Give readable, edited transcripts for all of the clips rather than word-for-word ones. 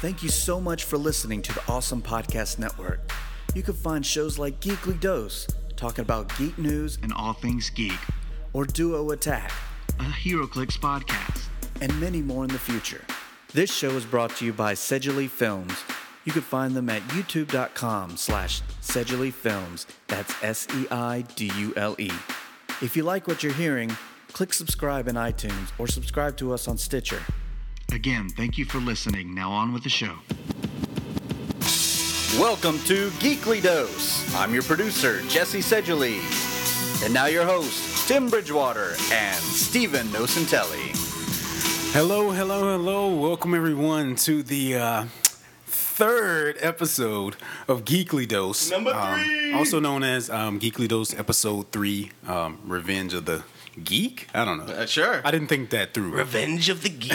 Thank you so much for listening to the Awesome Podcast Network. You can find shows like Geekly Dose, talking about geek news and all things geek, or Duo Attack, a HeroClix podcast, and many more in the future. This show is brought to you by Sedgley Films. You can find them at youtube.com/Sedgley Films. That's SEIDULE. If you like what you're hearing, click subscribe in iTunes or subscribe to us on Stitcher. Again, thank you for listening. Now on with the show. Welcome to Geekly Dose. I'm your producer, Jesse Sedgley. And now your hosts, Tim Bridgewater and Stephen Nocentelli. Hello, hello, hello. Welcome everyone to the third episode of Geekly Dose. Number 3! Also known as Geekly Dose Episode 3, Revenge of the Geek? I don't know. Sure. I didn't think that through. Revenge of the Geek.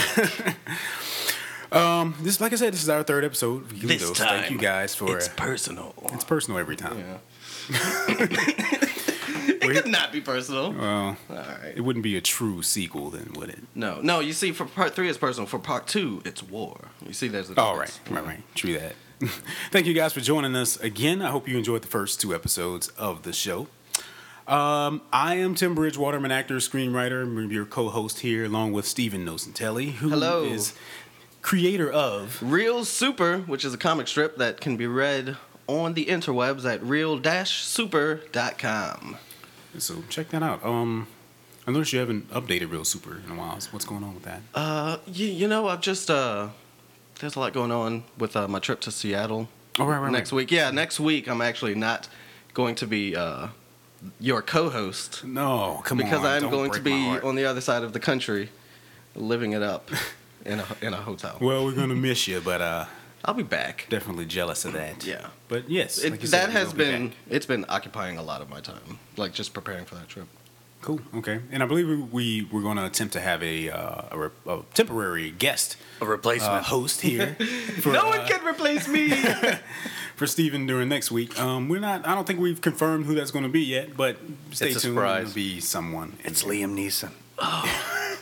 This, like I said, this is our third episode of Geekly Dose. This time, thank you guys for... It's personal. It's personal every time. Yeah. It could not be personal. Well, all right. It wouldn't be a true sequel then, would it? No. No, you see, for part 3 it's personal. For part 2, it's war. You see, there's a difference. Oh, right. Yeah. Right. True that. Thank you guys for joining us again. I hope you enjoyed the first two episodes of the show. I am Tim Bridgewater. I'm an actor, screenwriter. I'm your co-host here along with Stephen Nocentelli, who is creator of Real Super, which is a comic strip that can be read on the interwebs at real-super.com. So check that out. I noticed you haven't updated Real Super in a while. So what's going on with that? You know, I've just there's a lot going on with my trip to Seattle. Oh, right, next week. Yeah, next week I'm actually not going to be your co-host. No, come on. Because I'm going to be on the other side of the country, living it up in a hotel. Well, we're gonna miss you, but I'll be back. Definitely jealous of that. Yeah. But yes, like you said, it's been occupying a lot of my time, like just preparing for that trip. Cool. Okay. And I believe we're going to attempt to have a temporary guest, a replacement host here. No one can replace me. For Steven during next week. I don't think we've confirmed who that's going to be yet, but stay tuned. It's a surprise. It'll be someone. It's Liam Neeson. Oh.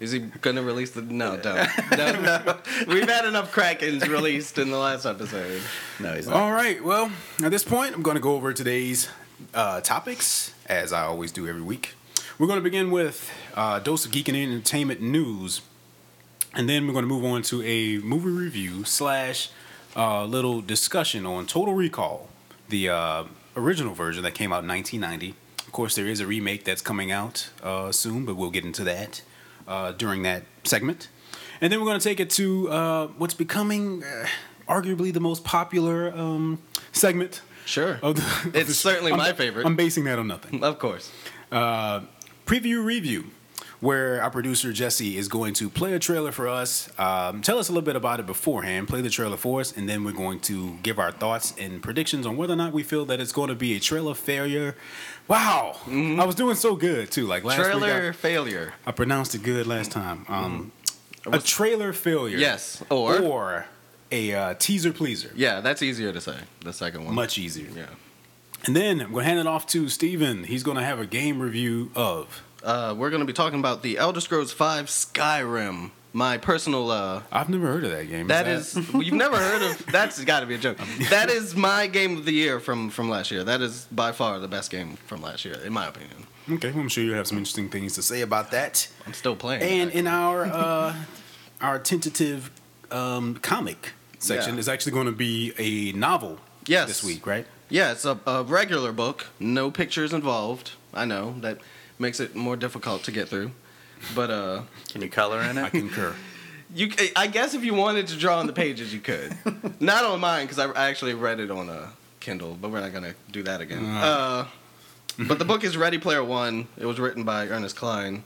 Is he going to release the... No, don't. No. We've had enough Krakens released in the last episode. No, he's not. All right. Well, at this point, I'm going to go over today's topics, as I always do every week. We're going to begin with Dose of Geek and Entertainment News, and then we're going to move on to a movie review / little discussion on Total Recall, the original version that came out in 1990. Of course, there is a remake that's coming out soon, but we'll get into that during that segment. And then we're going to take it to what's becoming arguably the most popular segment. Sure. It's certainly my favorite. I'm basing that on nothing. Of course. Preview Review, where our producer Jesse is going to play a trailer for us, tell us a little bit about it beforehand, play the trailer for us, and then we're going to give our thoughts and predictions on whether or not we feel that it's going to be a trailer failure. Wow. Mm-hmm. I was doing so good, too. Like last trailer week. Trailer failure. I pronounced it good last time. A trailer failure. Yes. Or a teaser pleaser. Yeah, that's easier to say. The second one. Much easier. Yeah. And then I'm going to hand it off to Steven. He's going to have a game review of... we're going to be talking about The Elder Scrolls V Skyrim. My personal... I've never heard of that game. That is... Well, you've never heard of... That's got to be a joke. That is my game of the year from last year. That is by far the best game from last year, in my opinion. Okay, well, I'm sure you have some interesting things to say about that. I'm still playing. And in our tentative comic section is actually going to be a novel this week, right? Yeah, it's a regular book. No pictures involved. I know that... Makes it more difficult to get through, but can you color in it? I concur. I guess if you wanted to draw on the pages, you could. Not on mine because I actually read it on a Kindle, but we're not gonna do that again. But the book is Ready Player One. It was written by Ernest Cline,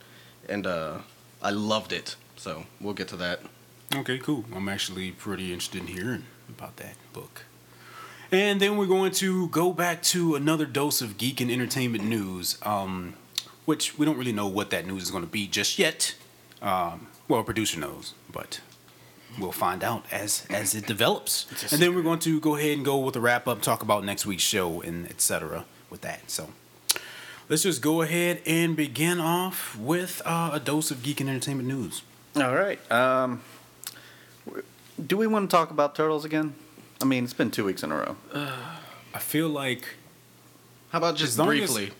and I loved it. So we'll get to that. Okay, cool. I'm actually pretty interested in hearing about that book. And then we're going to go back to another dose of geek and entertainment news. Which we don't really know what that news is going to be just yet. Well, a producer knows, but we'll find out as it develops. And then we're going to go ahead and go with a wrap-up, talk about next week's show, and et cetera with that. So let's just go ahead and begin off with a dose of geek and entertainment news. All right. Do we want to talk about Turtles again? I mean, it's been 2 weeks in a row. I feel like... How about just briefly?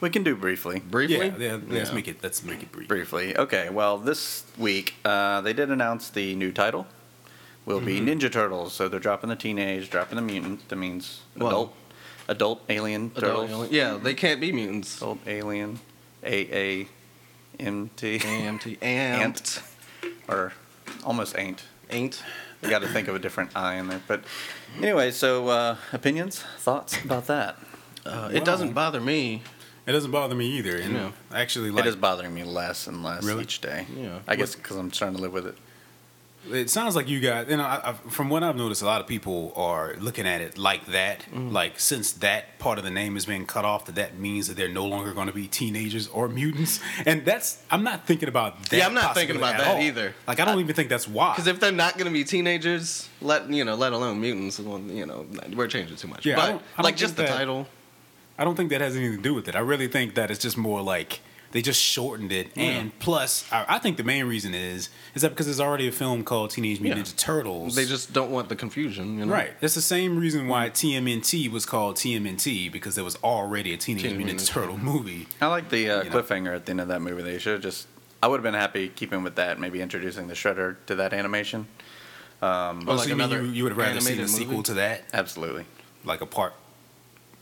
We can do briefly. Briefly? Yeah, let's make it brief. Briefly. Okay, well, this week, they did announce the new title. Will be Ninja Turtles, so they're dropping the teenage, dropping the mutant. That means adult alien turtles. Alien. Yeah, they can't be mutants. Adult alien, A-A-M-T. A-M-T. Ant. Or almost ain't. Ain't. I got to think of a different I in there. But anyway, so opinions, thoughts about that? It doesn't bother me. It doesn't bother me either. You know, actually, it is bothering me less and less each day. Yeah, I guess because I'm starting to live with it. It sounds like you guys, you know, from what I've noticed, a lot of people are looking at it like that. Mm. Like, since that part of the name is being cut off, that means that they're no longer going to be teenagers or mutants. And that's, I'm not thinking about that. Yeah, I'm not thinking about that all. Either. Like, I don't even think that's why. Because if they're not going to be teenagers, let alone mutants, well, you know, we're changing too much. Yeah, but I don't like just the title. I don't think that has anything to do with it. I really think that it's just more like they just shortened it. Yeah. And plus, I think the main reason is that because there's already a film called Teenage Mutant Ninja Turtles. They just don't want the confusion. You know? Right. That's the same reason why TMNT was called TMNT, because there was already a Teenage Mutant Ninja Turtle movie. I like the cliffhanger at the end of that movie. They should have just... I would have been happy keeping with that, maybe introducing the Shredder to that animation. So you would have rather seen a sequel to that? Absolutely. Like a part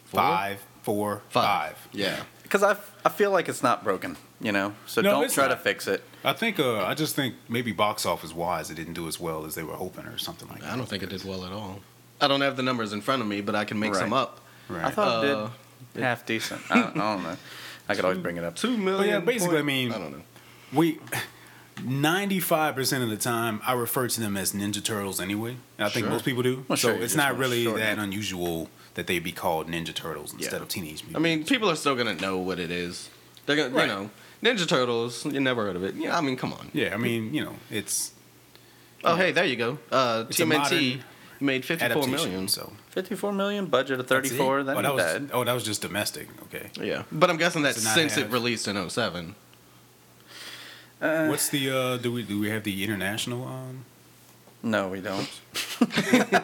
5. Yeah. Because I feel like it's not broken, you know? So don't try to fix it. I think I just think maybe box office-wise it didn't do as well as they were hoping or something like that. I don't think it did well at all. I don't have the numbers in front of me, but I can make some up. Right. I thought it did half decent. I don't know. I could always bring it up. 2 million. But yeah, basically, I don't know. 95% of the time, I refer to them as Ninja Turtles anyway. And I think most people do. Well, so it's not really that unusual that they'd be called Ninja Turtles instead of Teenage Mutants. I mean, people are still going to know what it is. They're going to, you know, Ninja Turtles, you never heard of it. Yeah, I mean, come on. Yeah, I mean, you know, it's... Oh, hey, there you go. TMNT made $54 million. So. $54 million, budget of $34 million. That ain't bad. Oh, that was just domestic. Okay. Yeah. But I'm guessing that since it released in 2007. What's the... do we have the international... No, we don't.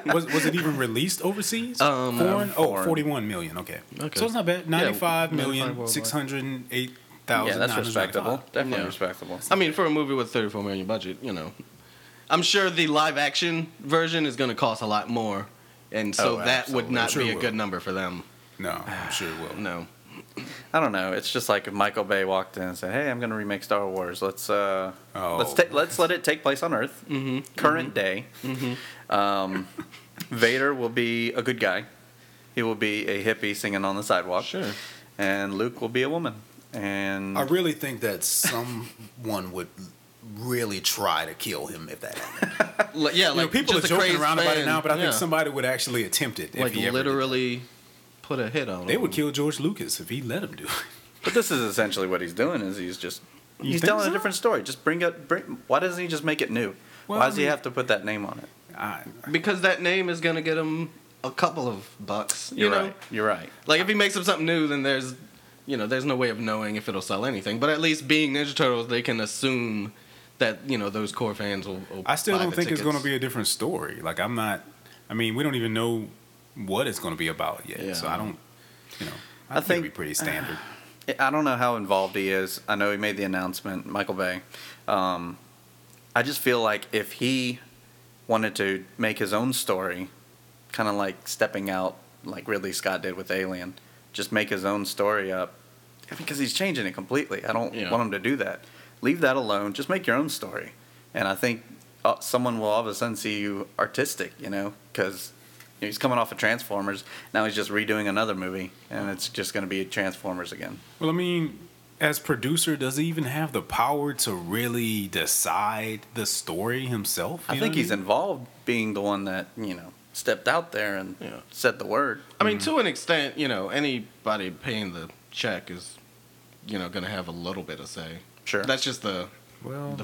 was it even released overseas? Foreign. 41 million, okay. So it's not bad. 95,608,900. Yeah, that's respectable. Definitely respectable. I mean, for a movie with $34 million budget, you know. I'm sure the live action version is going to cost a lot more. And so that would not be a good number for them. No, I'm sure it will. No. I don't know. It's just like if Michael Bay walked in and said, "Hey, I'm going to remake Star Wars. Let's let it take place on Earth, current day. Vader will be a good guy. He will be a hippie singing on the sidewalk. Sure. And Luke will be a woman. And I really think that someone would really try to kill him if that happened. Yeah, like people are joking around about it now, but I think somebody would actually attempt it. Like literally. Put a hit on. They would kill George Lucas if he let him do it. But this is essentially what he's doing. Is he's just he's telling a different story. Just why doesn't he just make it new? Well, why does he have to put that name on it? Because that name is going to get him a couple of bucks. You're right. Like if he makes up something new, then there's no way of knowing if it'll sell anything. But at least being Ninja Turtles, they can assume that those core fans will. I still don't think it's going to be a different story. Like I'm not. I mean, we don't even know what it's going to be about yet. Yeah. So I don't, I think it'll be pretty standard. I don't know how involved he is. I know he made the announcement, Michael Bay. I just feel like if he wanted to make his own story, kind of like stepping out like Ridley Scott did with Alien, just make his own story up, because he's changing it completely. I don't want him to do that. Leave that alone. Just make your own story. And I think someone will all of a sudden see you artistic, because... He's coming off of Transformers. Now he's just redoing another movie, and it's just going to be Transformers again. Well, I mean, as producer, does he even have the power to really decide the story himself? I think he's involved, being the one that, stepped out there and said the word. I mean, to an extent, anybody paying the check is, going to have a little bit of say. Sure. That's just the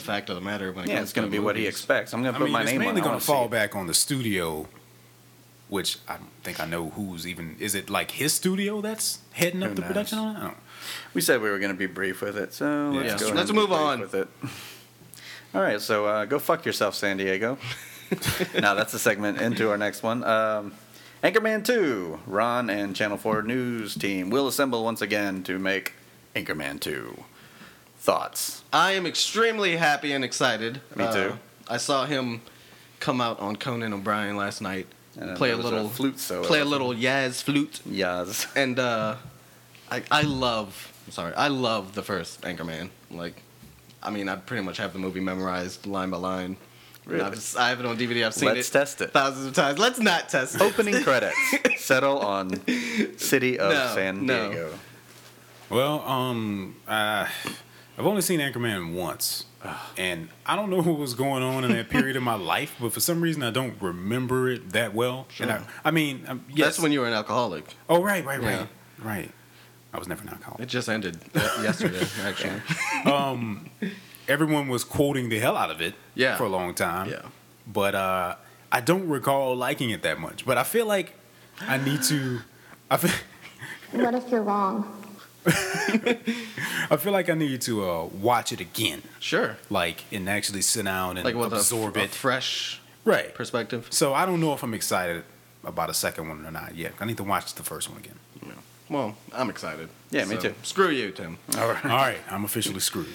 fact of the matter. When it's going to be movies. What he expects. I'm going to put my name on it. It's mainly going to fall back on the studio. Which I don't think I know who's even... Is it like his studio that's heading up the production on it? I don't know. We said we were going to be brief with it, so let's go. Let's move on with it. All right, so go fuck yourself, San Diego. No, that's a segment into our next one. Anchorman 2. Ron and Channel 4 news team will assemble once again to make Anchorman 2. Thoughts? I am extremely happy and excited. Me too. I saw him come out on Conan O'Brien last night. And play a little flute solo. Play a little Yaz flute. Yaz. And I love the first Anchorman. Like, I mean, I pretty much have the movie memorized line by line. Really? I have it on DVD. I've seen it. Let's test it. Thousands of times. Let's not test it. Opening credits. Settle on City of San Diego. No. Well, I've only seen Anchorman once. And I don't know what was going on in that period of my life, but for some reason I don't remember it that well. Sure. And I mean, yes. That's when you were an alcoholic. Oh, right. I was never an alcoholic. It just ended yesterday, actually. Everyone was quoting the hell out of it for a long time. Yeah. But I don't recall liking it that much. But I feel like I need to... What if you're wrong? I feel like I need to watch it again. Sure. Like, and actually sit down and absorb it. A fresh perspective. So I don't know if I'm excited about a second one or not yet. I need to watch the first one again. Yeah. Well, I'm excited. Yeah, me too. Screw you, Tim. All right. I'm officially screwed.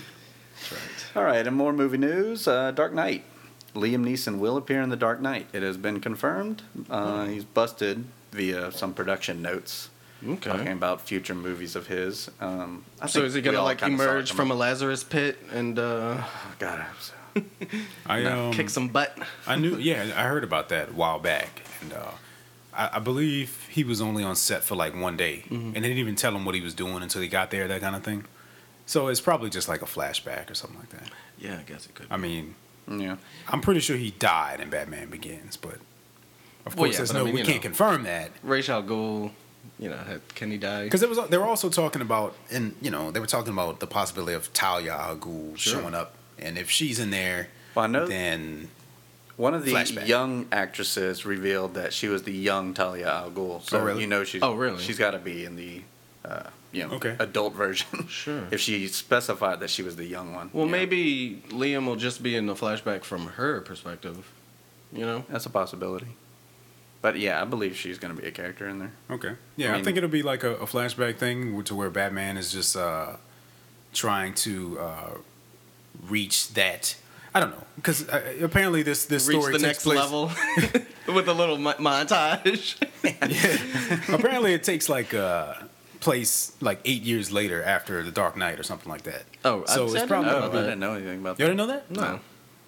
That's right. All right, and more movie news. Dark Knight. Liam Neeson will appear in The Dark Knight. It has been confirmed. He's busted via some production notes. Okay. Talking about future movies of his. So is he gonna emerge from a Lazarus pit and God, I hope so. Kick some butt. I heard about that a while back, and I believe he was only on set for like one day, and they didn't even tell him what he was doing until he got there, that kind of thing. So it's probably just like a flashback or something like that. Yeah, I guess it could be. I mean, yeah, I'm pretty sure he died in Batman Begins, but of course, we can't confirm that. Ra's al Ghul. You know, can he die? Because they were also talking about, and you know, they were talking about the possibility of Talia al Ghul showing up, and if she's in there, then one of the young actresses revealed that she was the young Talia al Ghul. So you know she's got to be in the adult version. Sure. If she specified that she was the young one. Well, maybe Liam will just be in the flashback from her perspective. You know, that's a possibility. But yeah, I believe she's going to be a character in there. Okay. Yeah, I think it'll be like a flashback thing to where Batman is just trying to reach that. I don't know, because apparently this story takes place... Reach the next level with a little montage. Yeah. Apparently it takes place 8 years later after The Dark Knight or something like that. Oh, so I didn't know anything about that. You didn't know that? No.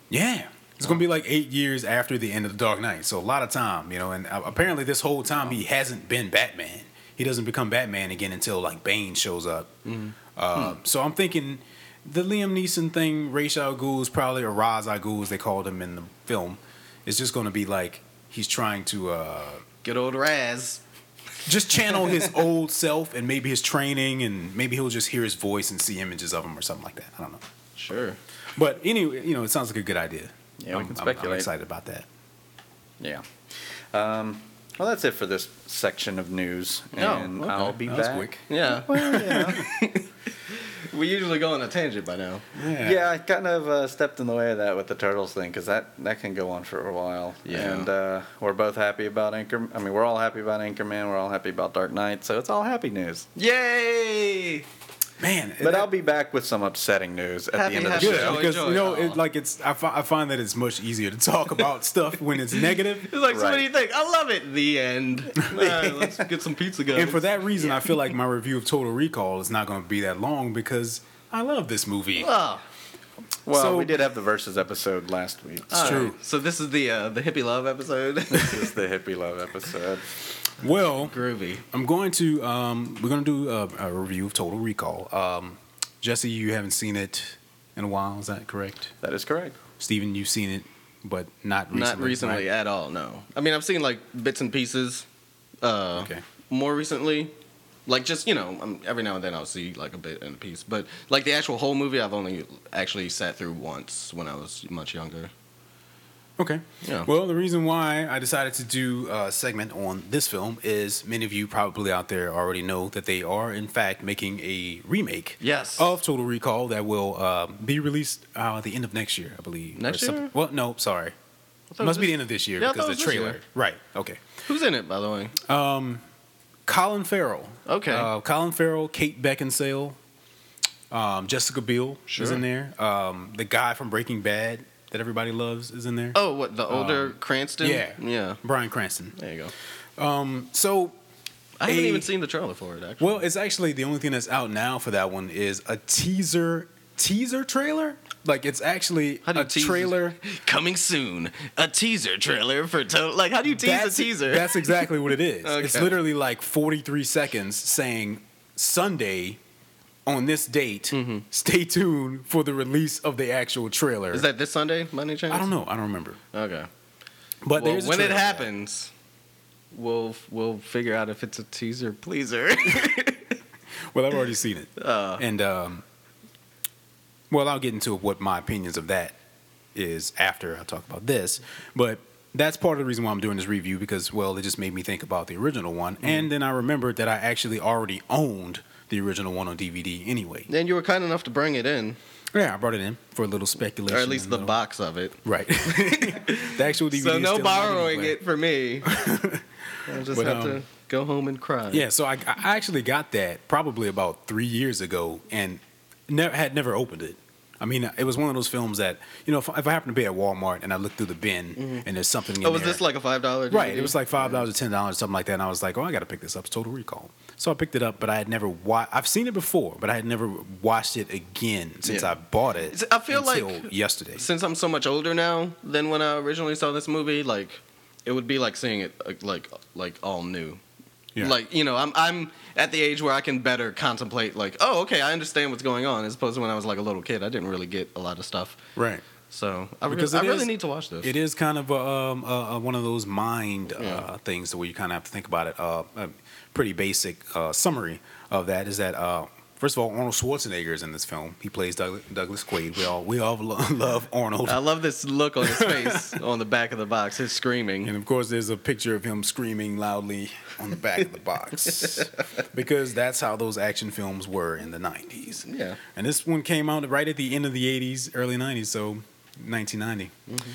Yeah. It's going to be 8 years after the end of The Dark Knight. So a lot of time, you know. And apparently this whole time he hasn't been Batman. He doesn't become Batman again until Bane shows up. Mm-hmm. So I'm thinking the Liam Neeson thing, Ra's al Ghul is probably, or Ra's al Ghul as they called him in the film, is just going to be he's trying to... Good old Raz. Just channel his old self and maybe his training, and maybe he'll just hear his voice and see images of him or something like that. I don't know. Sure. But anyway, you know, it sounds like a good idea. Yeah, we can speculate. I'm excited about that. Yeah. Well, that's it for this section of news. And I'll be back. Quick. Yeah. Well, yeah. We usually go on a tangent by now. Yeah, I kind of stepped in the way of that with the Turtles thing, because that can go on for a while. Yeah. And we're both happy about Anchorman. I mean, we're all happy about Anchorman. We're all happy about Dark Knight. So it's all happy news. Yay! Man, but I'll be back with some upsetting news at the end of the show. Because you know, I find that it's much easier to talk about stuff when it's negative. It's like, so what do you think? I love it. The end. All right, let's get some pizza going. And for that reason, I feel like my review of Total Recall is not going to be that long because I love this movie. Oh. Well, we did have the Versus episode last week. It's true. Right. So this is the hippie love episode. This is the hippie love episode. Well, groovy. I'm going to we're going to do a review of Total Recall. Jesse, you haven't seen it in a while, is that correct? That is correct. Stephen, you've seen it, but not recently. Not recently at all. No. I mean, I've seen bits and pieces. More recently, just every now and then I'll see a bit and a piece, but the actual whole movie I've only actually sat through once when I was much younger. Okay. Yeah. Well, the reason why I decided to do a segment on this film is many of you probably out there already know that they are, in fact, making a remake of Total Recall that will be released at the end of next year, I believe. Next year? Well, no, sorry. It must be the end of this year because the trailer. Right. Okay. Who's in it, by the way? Colin Farrell. Okay. Colin Farrell, Kate Beckinsale, Jessica Biel is in there. The guy from Breaking Bad that everybody loves is in there. Oh, what, the older Cranston? Yeah. Bryan Cranston. There you go. I haven't even seen the trailer for it, actually. Well, it's actually the only thing that's out now for that one is a teaser trailer. Like, it's actually a trailer. Coming soon, a teaser trailer for Total. Like, how do you tease a teaser? That's exactly what it is. Okay. It's literally like 43 seconds saying, Sunday, on this date, stay tuned for the release of the actual trailer. Is that this Sunday, by any chance? I don't know. I don't remember. Okay. But well, when it happens... We'll figure out if it's a teaser pleaser. Well, I've already seen it, and I'll get into what my opinions of that is after I talk about this. But that's part of the reason why I'm doing this review because, well, it just made me think about the original one, and then I remembered that I actually already owned the original one on DVD anyway. And you were kind enough to bring it in. Yeah, I brought it in for a little speculation. Or at least the box of it. Right. The actual DVD. So no borrowing it for me. I'll just have to go home and cry. Yeah, so I actually got that probably about 3 years ago and never opened it. I mean, it was one of those films that, you know, if I happen to be at Walmart and I look through the bin and there's something in there. Oh, was this like a $5 DVD? Right, it was like $5 or $10, something like that. And I was like, oh, I got to pick this up. It's Total Recall. So I picked it up, but I had never watched I've seen it before, but I had never watched it again since I bought it I feel until like yesterday. Since I'm so much older now than when I originally saw this movie, like, it would be like seeing it like all new. Yeah. Like, you know, I'm at the age where I can better contemplate, like, oh, okay, I understand what's going on, as opposed to when I was like a little kid. I didn't really get a lot of stuff. Right. So I really need to watch this. It is kind of one of those mind things where you kind of have to think about it. A pretty basic summary of that is that, first of all, Arnold Schwarzenegger is in this film. He plays Douglas Quaid. We all love Arnold. I love this look on his face on the back of the box. He's screaming. And, of course, there's a picture of him screaming loudly on the back of the box because that's how those action films were in the 90s. Yeah. And this one came out right at the end of the 80s, early 90s, so 1990. Mm-hmm.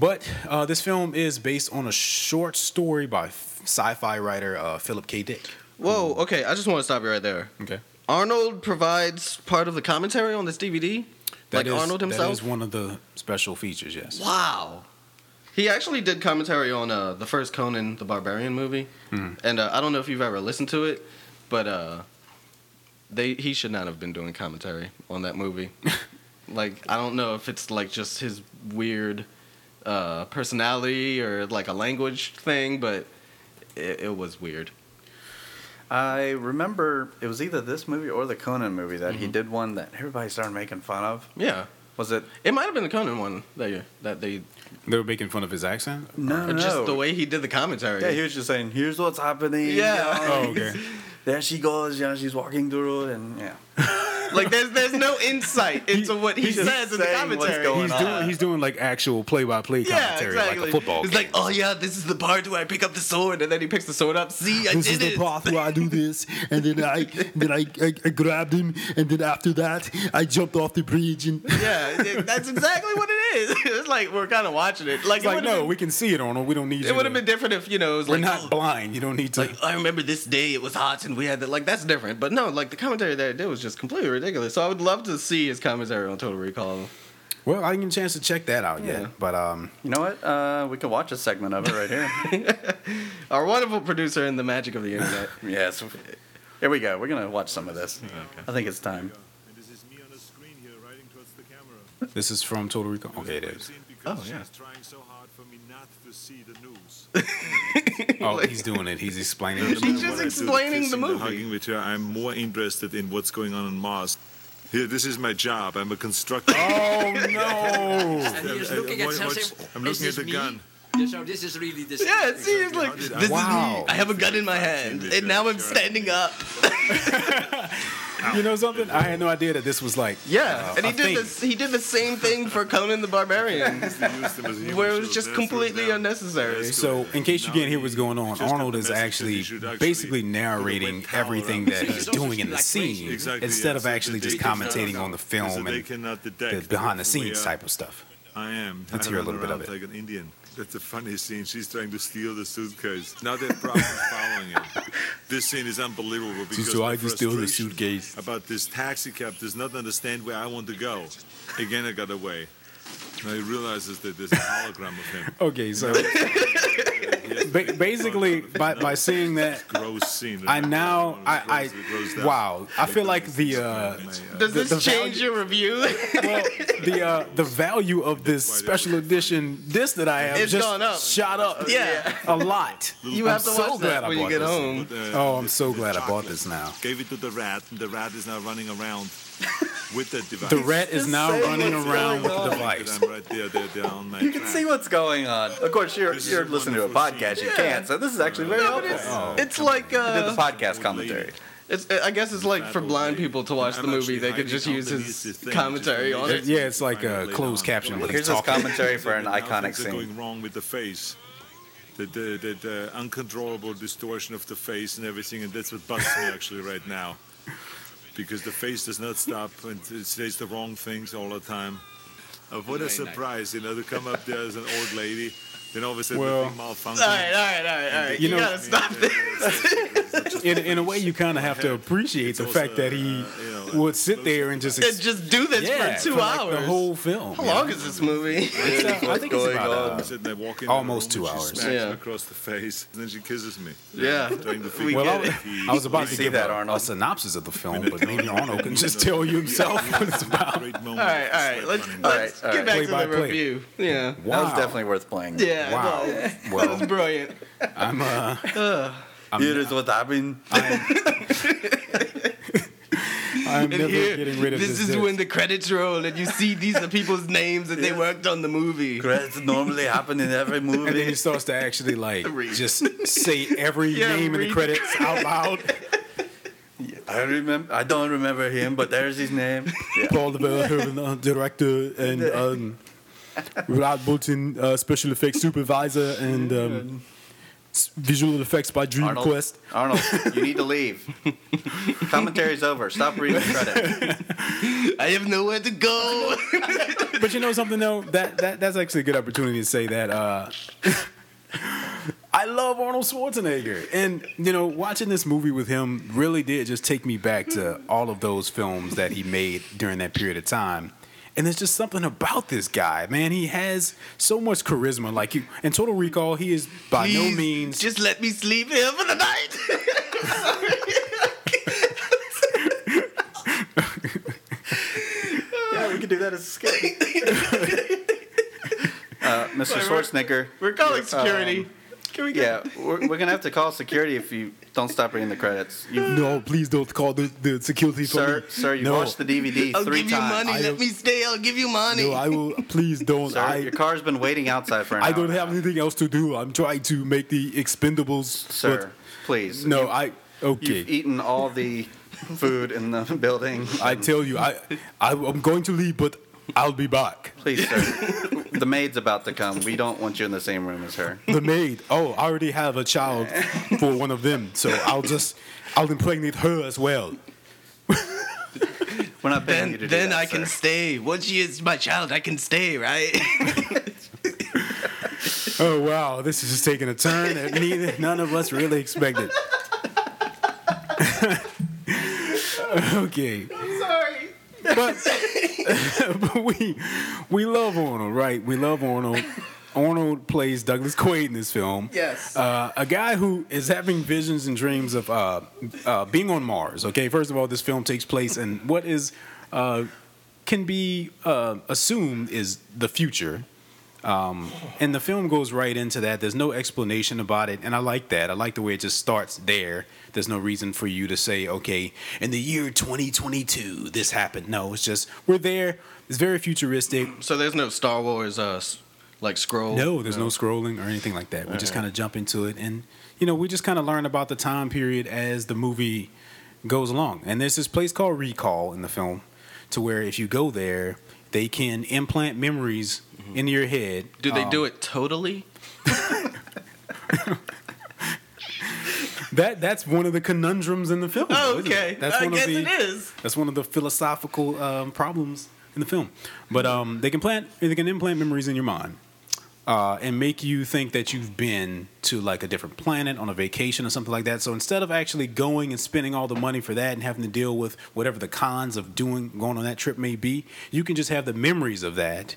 But this film is based on a short story by sci-fi writer Philip K. Dick. Whoa, okay. I just want to stop you right there. Okay. Arnold provides part of the commentary on this DVD? Arnold himself? That is one of the special features, yes. Wow. He actually did commentary on the first Conan the Barbarian movie. Mm-hmm. And I don't know if you've ever listened to it, but he should not have been doing commentary on that movie. Like, I don't know if it's like just his weird personality or like a language thing, but it was weird. I remember it was either this movie or the Conan movie that he did one that everybody started making fun of. Yeah. Was it? It might have been the Conan one that they were making fun of his accent? No. Just the way he did the commentary. Yeah, he was just saying, here's what's happening. Yeah. Oh, okay. There she goes. You know, she's walking through it. And, yeah. Like, there's no insight into what he says in the commentary. He's doing like, actual play-by-play commentary, exactly. Like a football game. Like, oh, yeah, this is the part where I pick up the sword, and then he picks the sword up. See, I did it. This is the part where I do this, and then I grabbed him, and then after that, I jumped off the bridge. And yeah, that's exactly what it is. It's like we're kind of watching it. Like, we can see it, Arnold. We don't need it. It would have been different if, you know, it was like... We're not blind. You don't need to... Like, I remember this day, it was hot, and we had that. Like, that's different. But no, like, the commentary that I did was just completely ridiculous. So I would love to see his commentary on Total Recall. Well, I didn't get a chance to check that out yet. But you know what? We can watch a segment of it right here. Our wonderful producer and the magic of the internet. Yes. Here we go. We're going to watch some of this. Okay. I think it's time. And this is me on the screen here riding towards the camera. This is from Total Recall. Okay, it is. Oh, yeah. She's trying so hard for me not to see the news. Oh, he's doing it. He's explaining the movie. He's just explaining the movie. Hugging with her, I'm more interested in what's going on in Mars. Here, this is my job. I'm a constructor. Oh, no. And he's looking at himself. I'm looking at the gun. So this is really this. Yeah, it seems like this is me. I have a gun in my hand, and now I'm standing up. You know something? I had no idea that this was like and he did this. He did the same thing for Conan the Barbarian, where it was just completely unnecessary. So, in case you can't hear what's going on, Arnold is actually basically narrating everything that he's doing in the scene instead of actually just commentating on the film and the behind-the-scenes type of stuff. Let's hear a little bit of it. That's the funniest scene. She's trying to steal the suitcase. Now they're probably following it. This scene is unbelievable because she's trying to steal the suitcase. About this taxi cab does not understand where I want to go. Again, I got away. Now he realizes that there's a hologram of him. Okay, so basically, by seeing that, gross scene. I now, I wow, I feel like does this change your review? Well, the value of this special edition disc that I have shot up, yeah, a lot. You have to watch that when you get home. Oh, I'm so glad I bought this now. Gave it to the rat, and the rat is now running around with that device. The rat is now running around with the device. I'm right there on my you can see what's going on. Of course, you're listening to a podcast. Yeah. You can't. So this is actually very helpful. It's like the podcast commentary. I guess it's like for blind people to watch the movie. They could just use his commentary on it. Yeah, it's like a closed caption. Here's his commentary for an iconic scene. Going wrong with the face. The uncontrollable distortion of the face and everything, and that's what bugs me actually right now. Because the face does not stop and it says the wrong things all the time. What a surprise, you know, to come up there as an old lady. Then all of a sudden, well, malfunction. All right. You gotta stop this. In a way, you kind of have to appreciate the fact that he would sit there and just do this for 2 hours. Like the whole film. How long is this movie? I think it's about almost 2 hours. Yeah. Across the face, and then she kisses me. Yeah. Well, I was about to give a synopsis of the film, but maybe Arnold can just tell you himself what it's about. All right. Let's get back to the review. Yeah. That was definitely worth playing. Yeah. Wow. Well, that was brilliant. Here is what happened. I'm never getting rid of this. This is when the credits roll and you see these are people's names that they worked on the movie. Credits normally happen in every movie. And then he starts to actually just say every name in the credits out loud. Yeah. I don't remember him, but there's his name. Yeah. Paul DeVille, director, and Rod Bolton, special effects supervisor, and visual effects by Dream Quest. Arnold, you need to leave. Commentary's over. Stop reading credits. I have nowhere to go. But you know something, though? That's actually a good opportunity to say that I love Arnold Schwarzenegger. And, you know, watching this movie with him really did just take me back to all of those films that he made during that period of time. And there's just something about this guy, man. He has so much charisma. Like in Total Recall, he is by no means. Just let me sleep here for the night. Yeah, we could do that as a skit. Mr. Schwarzenegger, we're calling security. Can we get we're gonna have to call security if you don't stop reading the credits. No, please don't call the security. Sir, you watched the DVD 3 times. I'll give you money. Let me stay. I'll give you money. No, I will. Please don't. Sir, your car's been waiting outside for an hour. I don't have anything else to do. I'm trying to make the Expendables. Sir, please. No, okay. You've eaten all the food in the building. I tell you, I'm going to leave, but I'll be back. Please, sir. The maid's about to come. We don't want you in the same room as her. The maid. Oh, I already have a child for one of them, so I'll impregnate her as well. We're not paying you to do that, I can stay. Once she is my child, I can stay, right? Oh, wow. This is just taking a turn that none of us really expected. Okay. I'm sorry. But we love Arnold, right? We love Arnold. Arnold plays Douglas Quaid in this film. Yes. A guy who is having visions and dreams of being on Mars. Okay, first of all, this film takes place in what is can be assumed is the future. And the film goes right into that. There's no explanation about it, and I like that. I like the way it just starts there. There's no reason for you to say, okay, in the year 2022, this happened. No, it's just, we're there. It's very futuristic. So there's no Star Wars, scroll? No, there's no scrolling or anything like that. We just kind of jump into it, and, you know, we just kind of learn about the time period as the movie goes along. And there's this place called Recall in the film, to where if you go there, they can implant memories in your head. Do they do it totally? That's one of the conundrums in the film. Oh, okay. I guess it is. That's one of the philosophical problems in the film. But they can implant memories in your mind. and make you think that you've been to like a different planet on a vacation or something like that. So instead of actually going and spending all the money for that and having to deal with whatever the cons of going on that trip may be, you can just have the memories of that,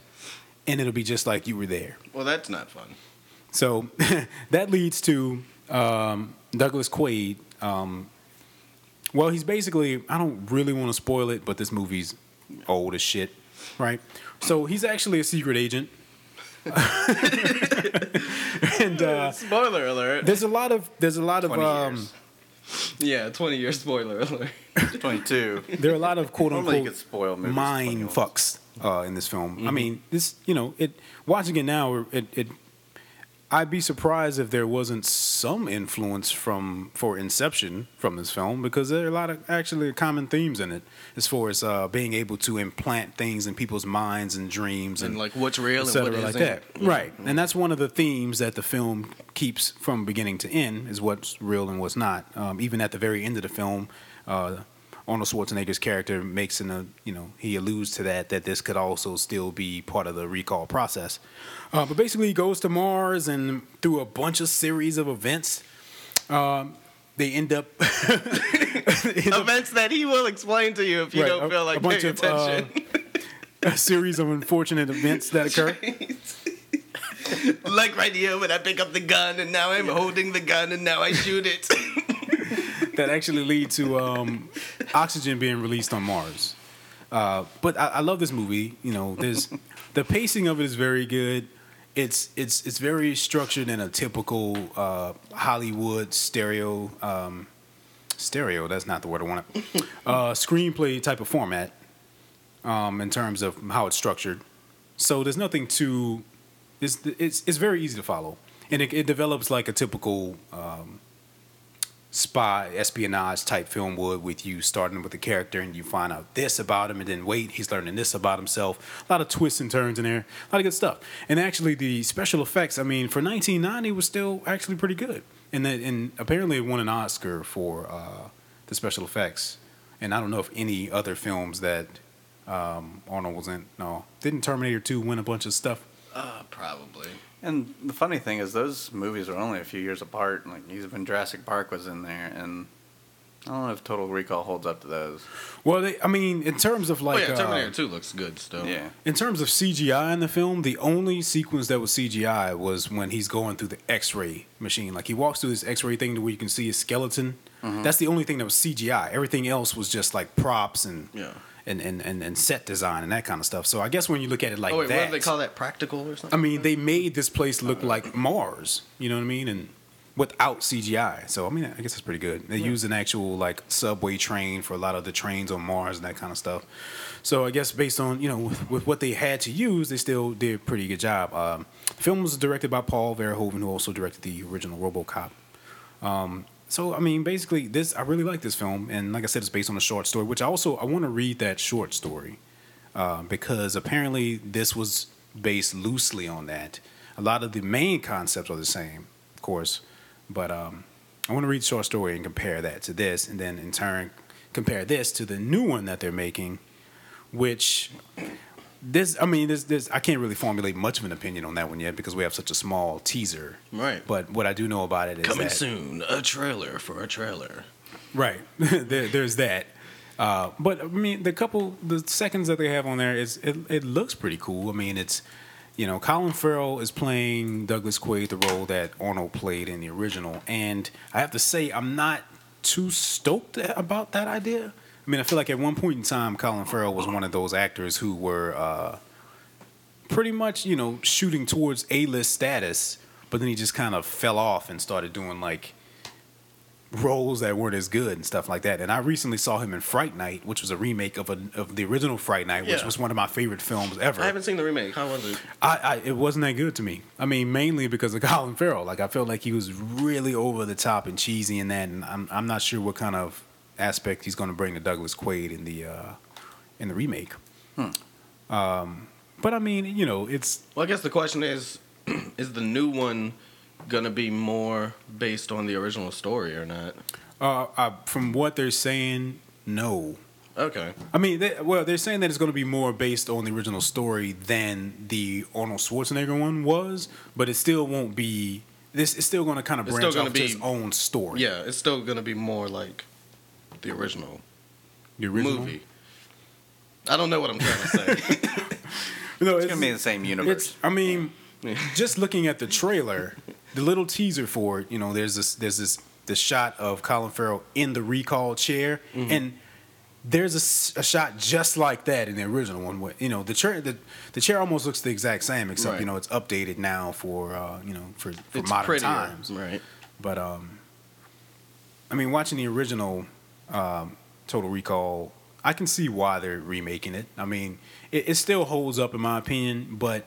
and it'll be just like you were there. Well, that's not fun. So that leads to Douglas Quaid. Well, he's basically, I don't really want to spoil it, but this movie's old as shit, right? So he's actually a secret agent. And spoiler alert. There's a lot of 20 years. Yeah, 20 years spoiler alert. 22. There are a lot of quote unquote mind fucks in this film. Mm-hmm. I mean, this, you know, it watching it now, it I'd be surprised if there wasn't some influence for Inception from this film, because there are a lot of actually common themes in it as far as being able to implant things in people's minds and dreams and like what's real and what isn't. Like that. Yeah. Right. Mm-hmm. And that's one of the themes that the film keeps from beginning to end is what's real and what's not. Even at the very end of the film, Arnold Schwarzenegger's character makes he alludes to that this could also still be part of the recall process. But basically he goes to Mars and through a bunch of series of events, they end up... events that he will explain to you if you don't feel like paying attention. A series of unfortunate events that occur. Like right here when I pick up the gun and now I'm holding the gun and now I shoot it. That actually lead to oxygen being released on Mars. But I love this movie. You know, there's the pacing of it is very good. It's very structured in a typical Hollywood stereo. That's not the word I want. Screenplay type of format in terms of how it's structured. So there's nothing too. It's very easy to follow, and it develops like a typical. Spy espionage type film would, with you starting with a character and you find out this about him and then wait, he's learning this about himself. A lot of twists and turns in there, a lot of good stuff. And actually the special effects, I mean, for 1990 was still actually pretty good. And apparently it won an Oscar for the special effects. And I don't know if any other films that Arnold was in. No, didn't Terminator 2 win a bunch of stuff? Probably. And the funny thing is those movies are only a few years apart. Like even Jurassic Park was in there, and I don't know if Total Recall holds up to those. Well, in terms of like... Oh, yeah, Terminator 2 looks good still. Yeah. In terms of CGI in the film, the only sequence that was CGI was when he's going through the X-ray machine. Like he walks through this X-ray thing to where you can see his skeleton. Mm-hmm. That's the only thing that was CGI. Everything else was just like props and... Yeah. And set design and that kind of stuff. So I guess when you look at it like that... what do they call that? Practical or something? I mean, they made this place look like Mars, you know what I mean? And without CGI. So, I mean, I guess it's pretty good. They used an actual, like, subway train for a lot of the trains on Mars and that kind of stuff. So I guess based on, you know, with what they had to use, they still did a pretty good job. The film was directed by Paul Verhoeven, who also directed the original RoboCop. So, I mean, basically, I really like this film. And like I said, it's based on a short story, which I want to read that short story because apparently this was based loosely on that. A lot of the main concepts are the same, of course. But I want to read the short story and compare that to this. And then, in turn, compare this to the new one that they're making, which... I can't really formulate much of an opinion on that one yet because we have such a small teaser. Right. But what I do know about it is coming soon, a trailer for a trailer. Right. There's that. But I mean, the seconds that they have on there it looks pretty cool. I mean, it's Colin Farrell is playing Douglas Quaid, the role that Arnold played in the original, and I have to say I'm not too stoked about that idea. I mean, I feel like at one point in time, Colin Farrell was one of those actors who were pretty much, shooting towards A-list status, but then he just kind of fell off and started doing, like, roles that weren't as good and stuff like that. And I recently saw him in Fright Night, which was a remake of the original Fright Night, which was one of my favorite films ever. I haven't seen the remake. How was it? It wasn't that good to me. I mean, mainly because of Colin Farrell. Like, I felt like he was really over the top and cheesy in that, and I'm not sure what kind of aspect he's going to bring to Douglas Quaid in the remake. But I mean, it's... Well, I guess the question is the new one going to be more based on the original story or not? From what they're saying, no. Okay. I mean, they're saying that it's going to be more based on the original story than the Arnold Schwarzenegger one was, but it still won't be. It's still going to kind of branch off its own story. Yeah, it's still going to be more like the original. The original movie. I don't know what I'm trying to say. No, it's going to be in the same universe. I mean, just looking at the trailer, the little teaser for it. You know, there's this shot of Colin Farrell in the recall chair, mm-hmm. and there's a shot just like that in the original one. Where, you know, the chair almost looks the exact same, except right. you know it's updated now for modern prettier. Times. Right. But I mean, watching the original Total Recall, I can see why they're remaking it. I mean, it still holds up in my opinion, but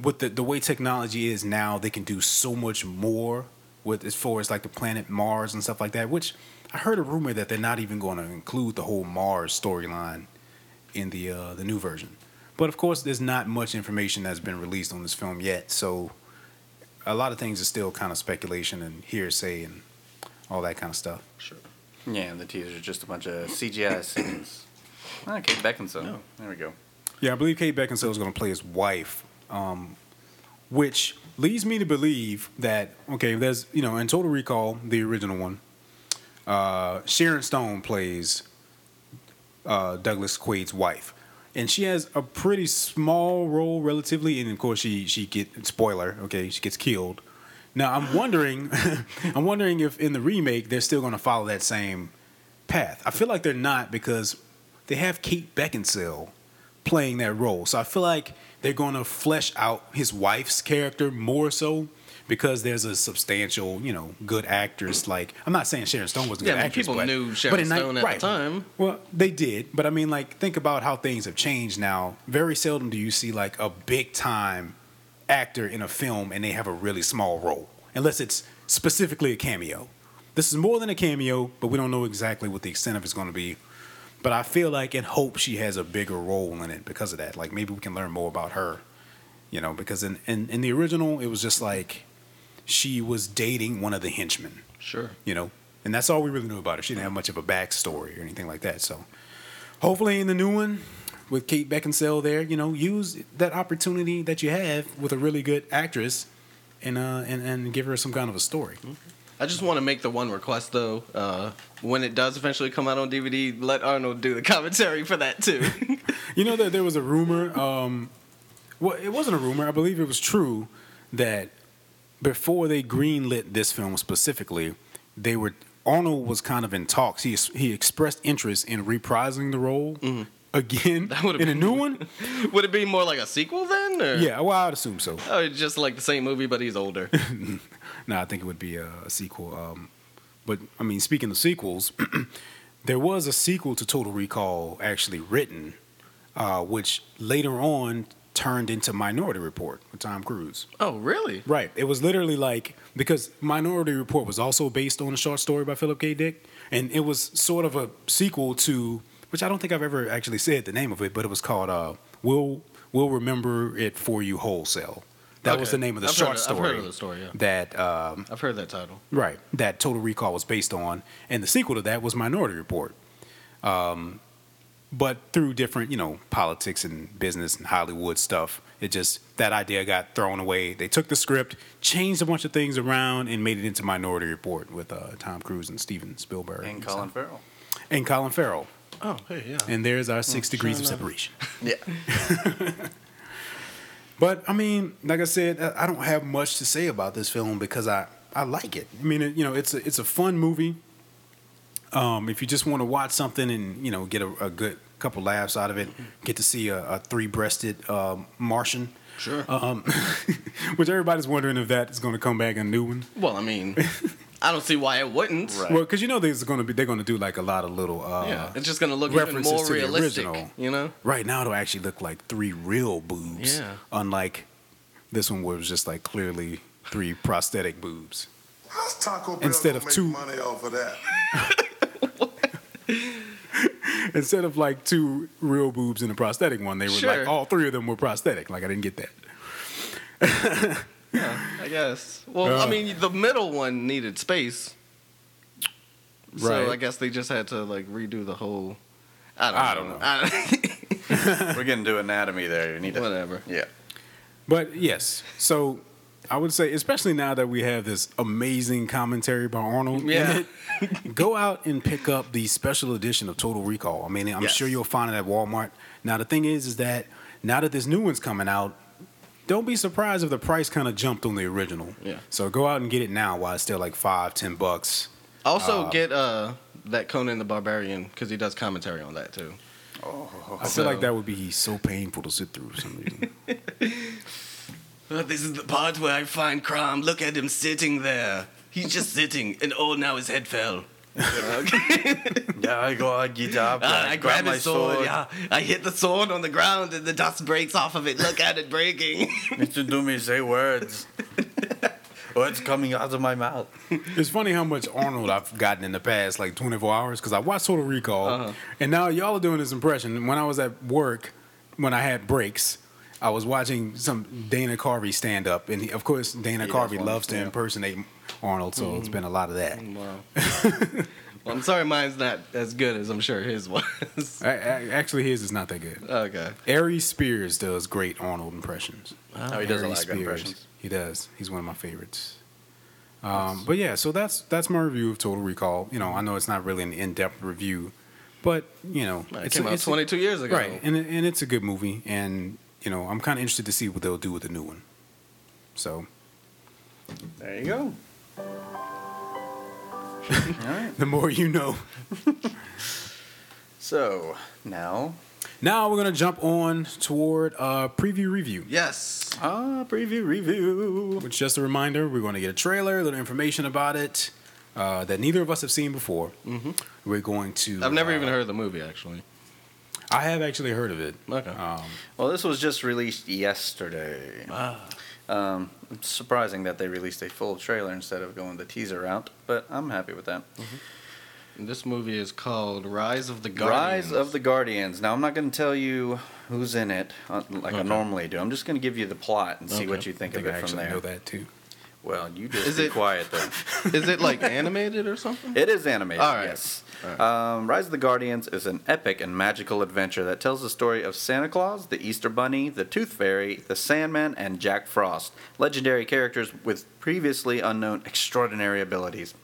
with the way technology is now, they can do so much more with as far as like the planet Mars and stuff like that, which. I heard a rumor that they're not even going to include the whole Mars storyline in the new version. But, of course, there's not much information that's been released on this film yet, so a lot of things are still kind of speculation and hearsay and all that kind of stuff. Sure. Yeah, and the teaser is just a bunch of CGI scenes. Ah, Kate Beckinsale. No. There we go. Yeah, I believe Kate Beckinsale is going to play his wife, which leads me to believe that, okay, there's, you know, in Total Recall, the original one, Sharon Stone plays Douglas Quaid's wife, and she has a pretty small role, relatively. And of course, she gets killed. Now, I'm wondering, if in the remake they're still going to follow that same path. I feel like they're not because they have Kate Beckinsale playing that role, so I feel like they're going to flesh out his wife's character more so. Because there's a substantial, you know, good actress. Like, I'm not saying Sharon Stone was a good actress. Yeah, people knew Sharon Stone at the time. Well, they did. But, I mean, like, think about how things have changed now. Very seldom do you see, like, a big-time actor in a film and they have a really small role. Unless it's specifically a cameo. This is more than a cameo, but we don't know exactly what the extent of it's going to be. But I feel like and hope she has a bigger role in it because of that. Like, maybe we can learn more about her. You know, because in the original, it was just like... She was dating one of the henchmen. Sure. You know, and that's all we really knew about her. She didn't have much of a backstory or anything like that. So hopefully in the new one with Kate Beckinsale there, you know, use that opportunity that you have with a really good actress and give her some kind of a story. I just want to make the one request, though. When it does eventually come out on DVD, let Arnold do the commentary for that, too. You know, there was a rumor. Well, it wasn't a rumor. I believe it was true that... Before they greenlit this film specifically, Arnold was kind of in talks. He expressed interest in reprising the role mm-hmm. again in a new one. Would it be more like a sequel then? Or? Yeah, well, I would assume so. Oh, it's just like the same movie, but he's older. No, I think it would be a sequel. But, I mean, speaking of sequels, there was a sequel to Total Recall actually written, which later on... turned into Minority Report with Tom Cruise. Oh, really? Right. It was literally like, because Minority Report was also based on a short story by Philip K. Dick, and it was sort of a sequel to, which I don't think I've ever actually said the name of it, but it was called We'll Remember It For You Wholesale. That was the name of the short story. I've heard of the story, yeah. That, I've heard that title. Right. That Total Recall was based on, and the sequel to that was Minority Report. But through different, you know, politics and business and Hollywood stuff, it just, that idea got thrown away. They took the script, changed a bunch of things around, and made it into Minority Report with Tom Cruise and Steven Spielberg. And Colin Farrell. Oh, hey, yeah. And there's our 6 degrees of separation. Yeah. But, I mean, like I said, I don't have much to say about this film because I like it. I mean, you know, it's a fun movie. If you just want to watch something and, you know, get a good couple laughs out of it, get to see a three-breasted Martian. Sure. Which everybody's wondering if that is going to come back in a new one. Well, I mean, I don't see why it wouldn't. Right. Well, because you know they're going to do like a lot of little it's just going to look even more realistic, you know? Right now it'll actually look like three real boobs. Yeah. Unlike this one where it was just like clearly three prosthetic boobs. How's Taco Bell instead of make two money off of that? Instead of like two real boobs and a prosthetic one, they were sure. Like all three of them were prosthetic. Like I didn't get that. Yeah, I guess. Well, I mean, the middle one needed space, right. So I guess they just had to like redo the whole. I don't know. We're getting to anatomy there. You need to, whatever. Yeah. But yes, so I would say, especially now that we have this amazing commentary by Arnold, yeah, in it, go out and pick up the special edition of Total Recall. I mean, I'm sure you'll find it at Walmart. Now, the thing is that now that this new one's coming out, don't be surprised if the price kind of jumped on the original. Yeah. So go out and get it now while it's still like $5-10. Also get that Conan the Barbarian, because he does commentary on that too. Oh, I feel like that would be so painful to sit through for some reason. Well, this is the part where I find Crom. Look at him sitting there. He's just sitting, and oh, now his head fell. Yeah, I go, I get up. I grab my sword. Yeah, I hit the sword on the ground, and the dust breaks off of it. Look at it breaking. Mr. Doomy, say words. Words coming out of my mouth. It's funny how much Arnold I've gotten in the past like 24 hours because I watched Total Recall, and now y'all are doing this impression. When I was at work, when I had breaks, I was watching some Dana Carvey stand-up, and of course, Dana Carvey loves to impersonate Arnold, so it's been a lot of that. Wow. Well, I'm sorry mine's not as good as I'm sure his was. Actually, his is not that good. Okay. Ari Spears does great Arnold impressions. Wow. Oh, he does a lot of good impressions. He does. He's one of my favorites. But yeah, so that's my review of Total Recall. You know, I know it's not really an in-depth review, but, you know. It came out 22 years ago. Right, and it's a good movie, and... You know, I'm kind of interested to see what they'll do with the new one. So, there you go. All right. The more you know. So, now we're going to jump on toward preview review. Yes. Preview review. Which, just a reminder, we're going to get a trailer, a little information about it that neither of us have seen before. Mm-hmm. We're going to... I've never even heard of the movie, actually. I have actually heard of it. Okay. Well, this was just released yesterday. Wow. It's surprising that they released a full trailer instead of going the teaser route, but I'm happy with that. Mm-hmm. And this movie is called Rise of the Guardians. Rise of the Guardians. Now, I'm not going to tell you who's in it like I normally do. I'm just going to give you the plot and see what you think of it from there. I know that, too. Well, you just be quiet then. Is it like animated or something? It is animated, all right. Yes. All right. Rise of the Guardians is an epic and magical adventure that tells the story of Santa Claus, the Easter Bunny, the Tooth Fairy, the Sandman, and Jack Frost, legendary characters with previously unknown extraordinary abilities.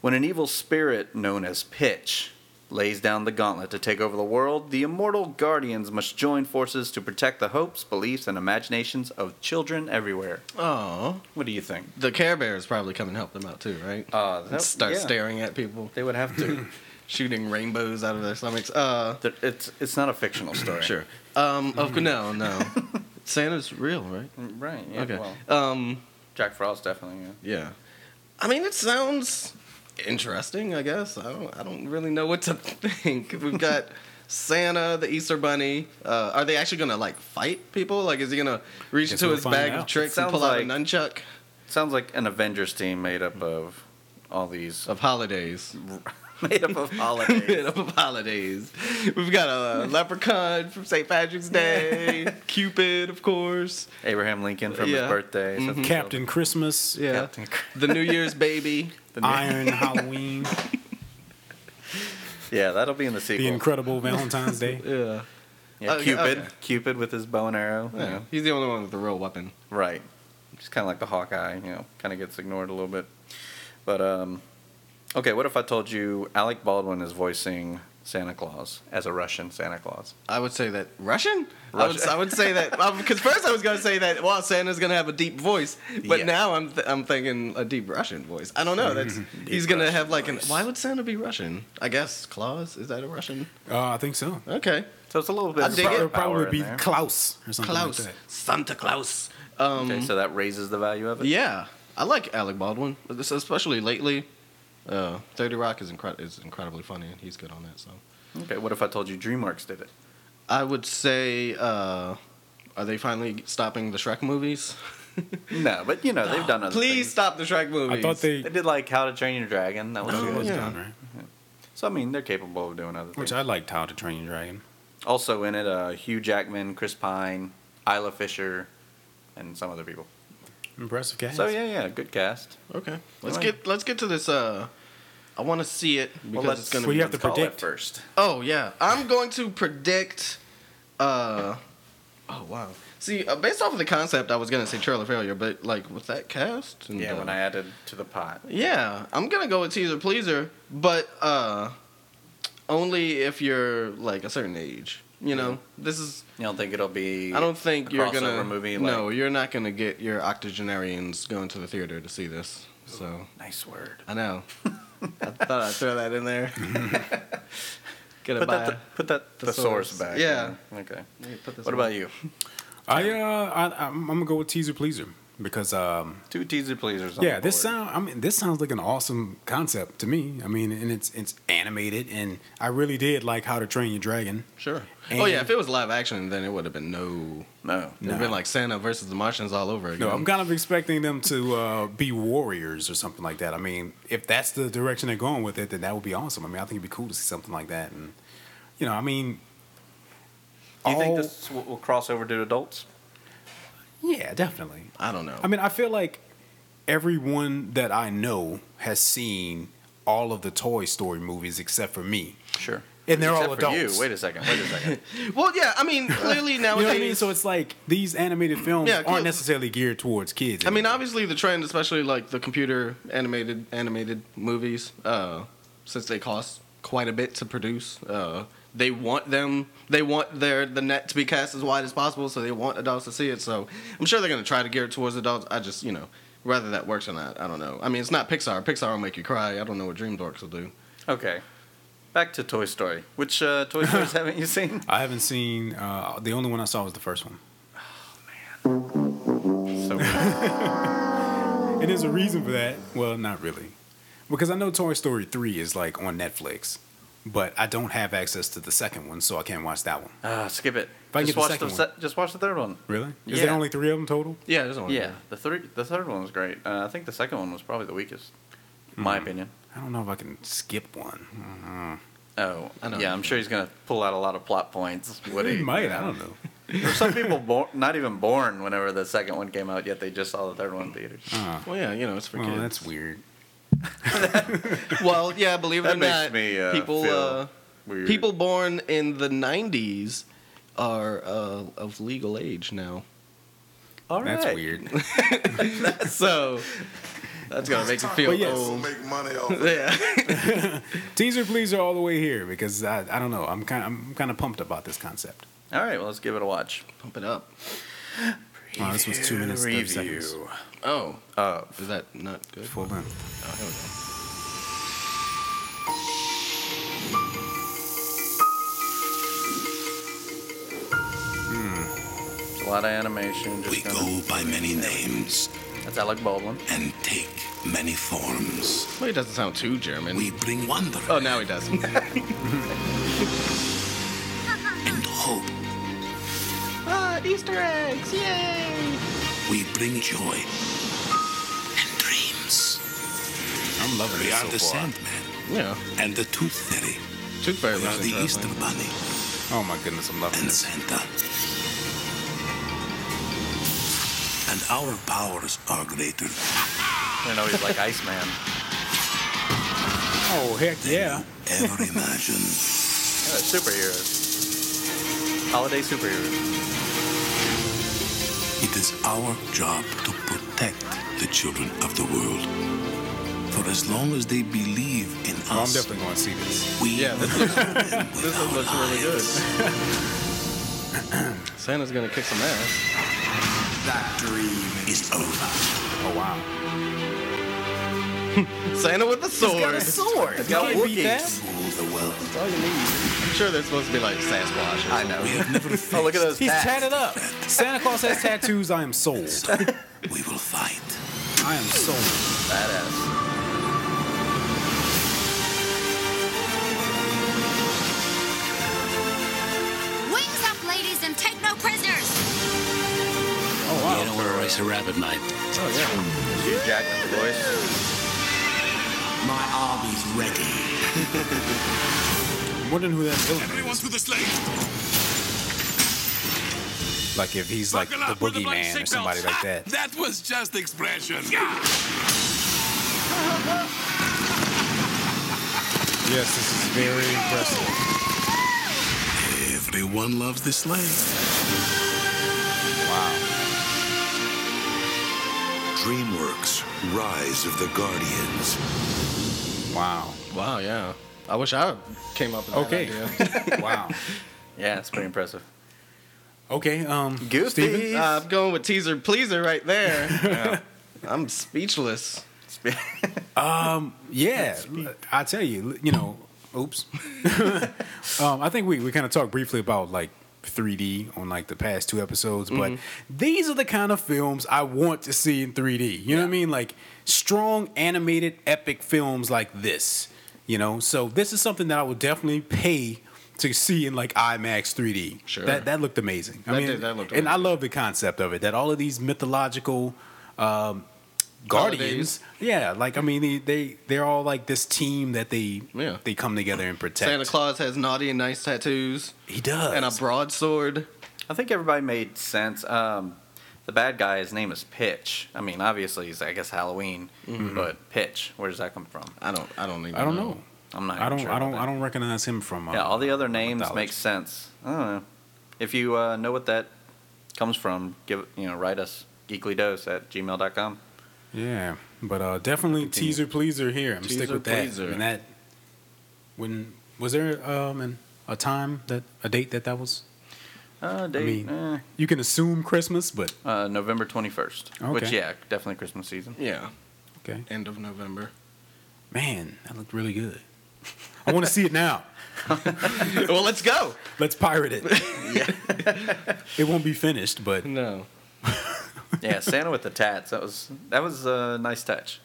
When an evil spirit known as Pitch lays down the gauntlet to take over the world, the immortal Guardians must join forces to protect the hopes, beliefs, and imaginations of children everywhere. Oh, what do you think? The Care Bears probably come and help them out too, right? Start staring at people. They would have to. Shooting rainbows out of their stomachs. It's not a fictional story. Sure. No. Santa's real, right? Right. Yeah, okay. Well, Jack Frost definitely. Yeah. I mean, it sounds interesting, I guess. I don't really know what to think. We've got Santa, the Easter Bunny. Are they actually gonna like fight people? Like, is he gonna reach into his bag of tricks and pull out a nunchuck? Sounds like an Avengers team made up of all these holidays. Made up of holidays. Made up of holidays. We've got a leprechaun from St. Patrick's Day. Cupid, of course. Abraham Lincoln from his birthday. Mm-hmm. Captain Christmas. Yeah. The New Year's baby. Iron Halloween. Yeah, that'll be in the sequel. The Incredible Valentine's Day. Yeah. Yeah. Cupid. Okay. Cupid with his bow and arrow. Yeah. You know. He's the only one with the real weapon. Right. Just kind of like the Hawkeye. You know, kind of gets ignored a little bit. But okay, what if I told you Alec Baldwin is voicing Santa Claus as a Russian Santa Claus? I would say that... Russian? I would say that... Because first I was going to say that, well, Santa's going to have a deep voice. But now I'm thinking a deep Russian voice. I don't know. He's going to have like an... Why would Santa be Russian? I guess Claus? Is that a Russian? I think so. Okay. So it's a little bit... I dig it. It'll probably be Klaus or something like that. Santa Claus. Okay, so that raises the value of it? Yeah. I like Alec Baldwin, especially lately. 30 Rock is incredibly funny, and he's good on that. So, okay, what if I told you DreamWorks did it? I would say, are they finally stopping the Shrek movies? No, but you know they've done other things. Please stop the Shrek movies. I thought they did like How to Train Your Dragon. That was good. Yeah. Done, right? Yeah. So I mean, they're capable of doing other things. Which I liked How to Train Your Dragon. Also in it, Hugh Jackman, Chris Pine, Isla Fisher, and some other people. Impressive cast. So yeah, good cast. Okay, let's get to this I want to see it because it's going to be on call at first. Oh, yeah. I'm going to predict... oh, wow. See, based off of the concept, I was going to say trailer failure, but, like, with that cast... And, yeah, when I added to the pot. Yeah, I'm going to go with teaser pleaser, but only if you're, like, a certain age. You know, this is... You don't think it'll be... I don't think you're going to... Movie, like, no, you're not going to get your octogenarians going to the theater to see this, so... Ooh, nice word. I know. I thought I'd throw that in there. Put the source back. Yeah. Man. Okay. What about you? I'm gonna go with teaser pleaser because two teaser pleasers. Yeah. This sounds like an awesome concept to me. I mean, and it's animated, and I really did like How to Train Your Dragon. Sure. And if it was live action, then it would have been no. It would have been like Santa versus the Martians all over again. No, I'm kind of expecting them to be warriors or something like that. I mean, if that's the direction they're going with it, then that would be awesome. I mean, I think it'd be cool to see something like that. And, you know, I mean... Do you think this will cross over to adults? Yeah, definitely. I don't know. I mean, I feel like everyone that I know has seen all of the Toy Story movies except for me. Sure. And they're except all adults. You. Wait a second. Well, yeah, I mean, clearly nowadays... You know what I mean? So it's like these animated films aren't necessarily geared towards kids. I mean, obviously the trend, especially like the computer animated movies, since they cost quite a bit to produce, they want the net to be cast as wide as possible, so they want adults to see it. So I'm sure they're going to try to gear it towards adults. I just, you know, whether that works or not, I don't know. I mean, it's not Pixar. Pixar will make you cry. I don't know what DreamWorks will do. Okay. Back to Toy Story. Which Toy Stories haven't you seen? I haven't seen... the only one I saw was the first one. Oh, man. So cool. And there's a reason for that. Well, not really. Because I know Toy Story 3 is, like, on Netflix. But I don't have access to the second one, so I can't watch that one. Skip it. Just watch the third one. Really? Is there only three of them total? Yeah, there's only three. The third one was great. I think the second one was probably the weakest, in my opinion. I don't know if I can skip one. Oh, I don't know. I'm sure he's going to pull out a lot of plot points. He might, I don't know. There were some people not even born whenever the second one came out, yet they just saw the third one in theaters. Well, yeah, you know, it's for kids. That's weird. Well, yeah, believe it or not, people born in the 90s are of legal age now. All right. That's weird. So... That's going to make you feel old. Make money off of it. Teaser pleaser all the way here because I don't know. I'm kind of pumped about this concept. All right, well, let's give it a watch. Pump it up. Wow, this was 2 minutes, 30 seconds. Oh. Is that not good? Full length. Oh, here we go. It's a lot of animation. We go by many names. That's Alec Baldwin. And take many forms. Well, he doesn't sound too German. We bring wonder. Oh, now he doesn't. And hope. Easter eggs, yay! We bring joy and dreams. I'm loving it so far. We are the Sandman. Yeah. And the Tooth Fairy. Tooth Fairy. We are the Easter Bunny. Oh my goodness, I'm loving this. And Santa. And our powers are greater. I know he's like Iceman. Oh, heck yeah. Ever imagine. Yeah, superheroes. Holiday superheroes. It is our job to protect the children of the world. For as long as they believe in us. I'm definitely going to see this. This one looks really good. Santa's going to kick some ass. That dream is over. Oh, wow. Santa with a sword. He's got a sword. He's got Wookiees. That's all you need. I'm sure they're supposed to be like Sasquatch. I know. We have never oh, look at those. He's tatted up. Santa Claus has tattoos. I am sold. So we will fight. I am sold. Badass. Wings up, ladies, and take no prisoners. Oh, wow. You don't want to race a rabbit, mate. Oh, yeah. Hugh Jackman's voice. My army's ready. I'm wondering who that villain is. Everyone through the slate. Like if he's like the boogeyman or somebody like that. That was just expression. Yes, this is very impressive. Everyone loves this lake. Wow. DreamWorks, Rise of the Guardians. Wow. Wow, yeah. I wish I came up with that idea. Wow. Yeah, it's pretty impressive. Okay, Goofy. I'm going with teaser pleaser right there. Yeah. I'm speechless. I tell you, oops. I think we kind of talked briefly about 3D on the past two episodes, but these are the kind of films I want to see in 3D. You know what I mean? Strong animated epic films like this. So this is something that I would definitely pay to see in IMAX 3D. Sure. That looked amazing. I mean, that looked amazing. And I love the concept of it, that all of these mythological Guardians. Yeah, they're all this team that they come together and protect. Santa Claus has naughty and nice tattoos. He does. And a broadsword. I think everybody made sense. The bad guy, his name is Pitch. I mean, obviously he's Halloween, but Pitch, where does that come from? I don't know. I'm not. I don't recognize him from. All the other names make sense. I don't know. If you know what that comes from, write us geeklydose@gmail.com. Yeah, but definitely teaser pleaser here. I'm teaser stick with pleaser. That. And that. When was there a time that a date that was? Date. I mean, you can assume Christmas, but November 21st, okay. Which definitely Christmas season. Yeah. Okay. End of November. Man, that looked really good. I want to see it now. Well, let's go. Let's pirate it. Yeah. It won't be finished, but no. Yeah, Santa with the tats. That was a nice touch.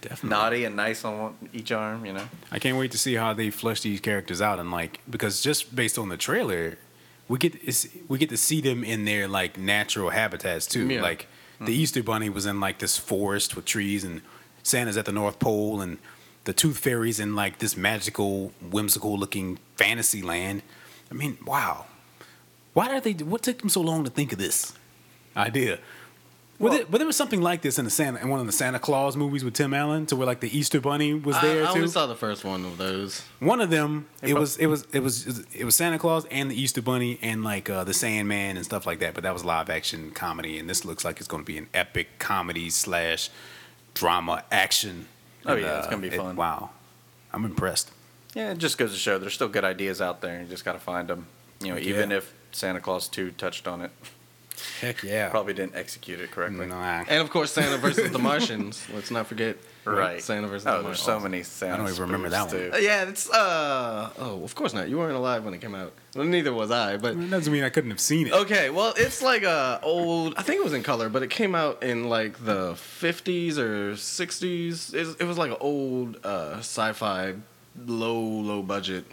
Definitely. Naughty and nice on each arm, I can't wait to see how they flesh these characters out, and because just based on the trailer, we get to see them in their natural habitats too. Yeah. The Easter Bunny was in this forest with trees, and Santa's at the North Pole, and the Tooth Fairy's in this magical, whimsical looking fantasy land. I mean, wow. What took them so long to think of this idea? Well, but there was something like this in one of the Santa Claus movies with Tim Allen, to where the Easter Bunny was there too. I only saw the first one of those. One of them, it was Santa Claus and the Easter Bunny and the Sandman and stuff like that. But that was live action comedy, and this looks like it's going to be an epic comedy / drama action. Oh yeah, it's going to be fun. Wow, I'm impressed. Yeah, it just goes to show there's still good ideas out there. You just got to find them. Even if Santa Claus 2 touched on it. Heck yeah. Probably didn't execute it correctly. No, and of course, Santa versus the Martians. Let's not forget. Right. Santa versus the Martians. Oh, there's so many Santa. I don't even remember that one. Yeah, it's of course not. You weren't alive when it came out. Well, neither was I, but that doesn't mean I couldn't have seen it. Okay, well, it's old, I think it was in color, but it came out in the 50s or 60s. It was an old sci-fi low budget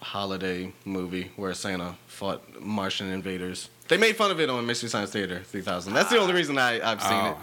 holiday movie where Santa fought Martian invaders. They made fun of it on Mystery Science Theater 3000. That's the only reason I've seen it.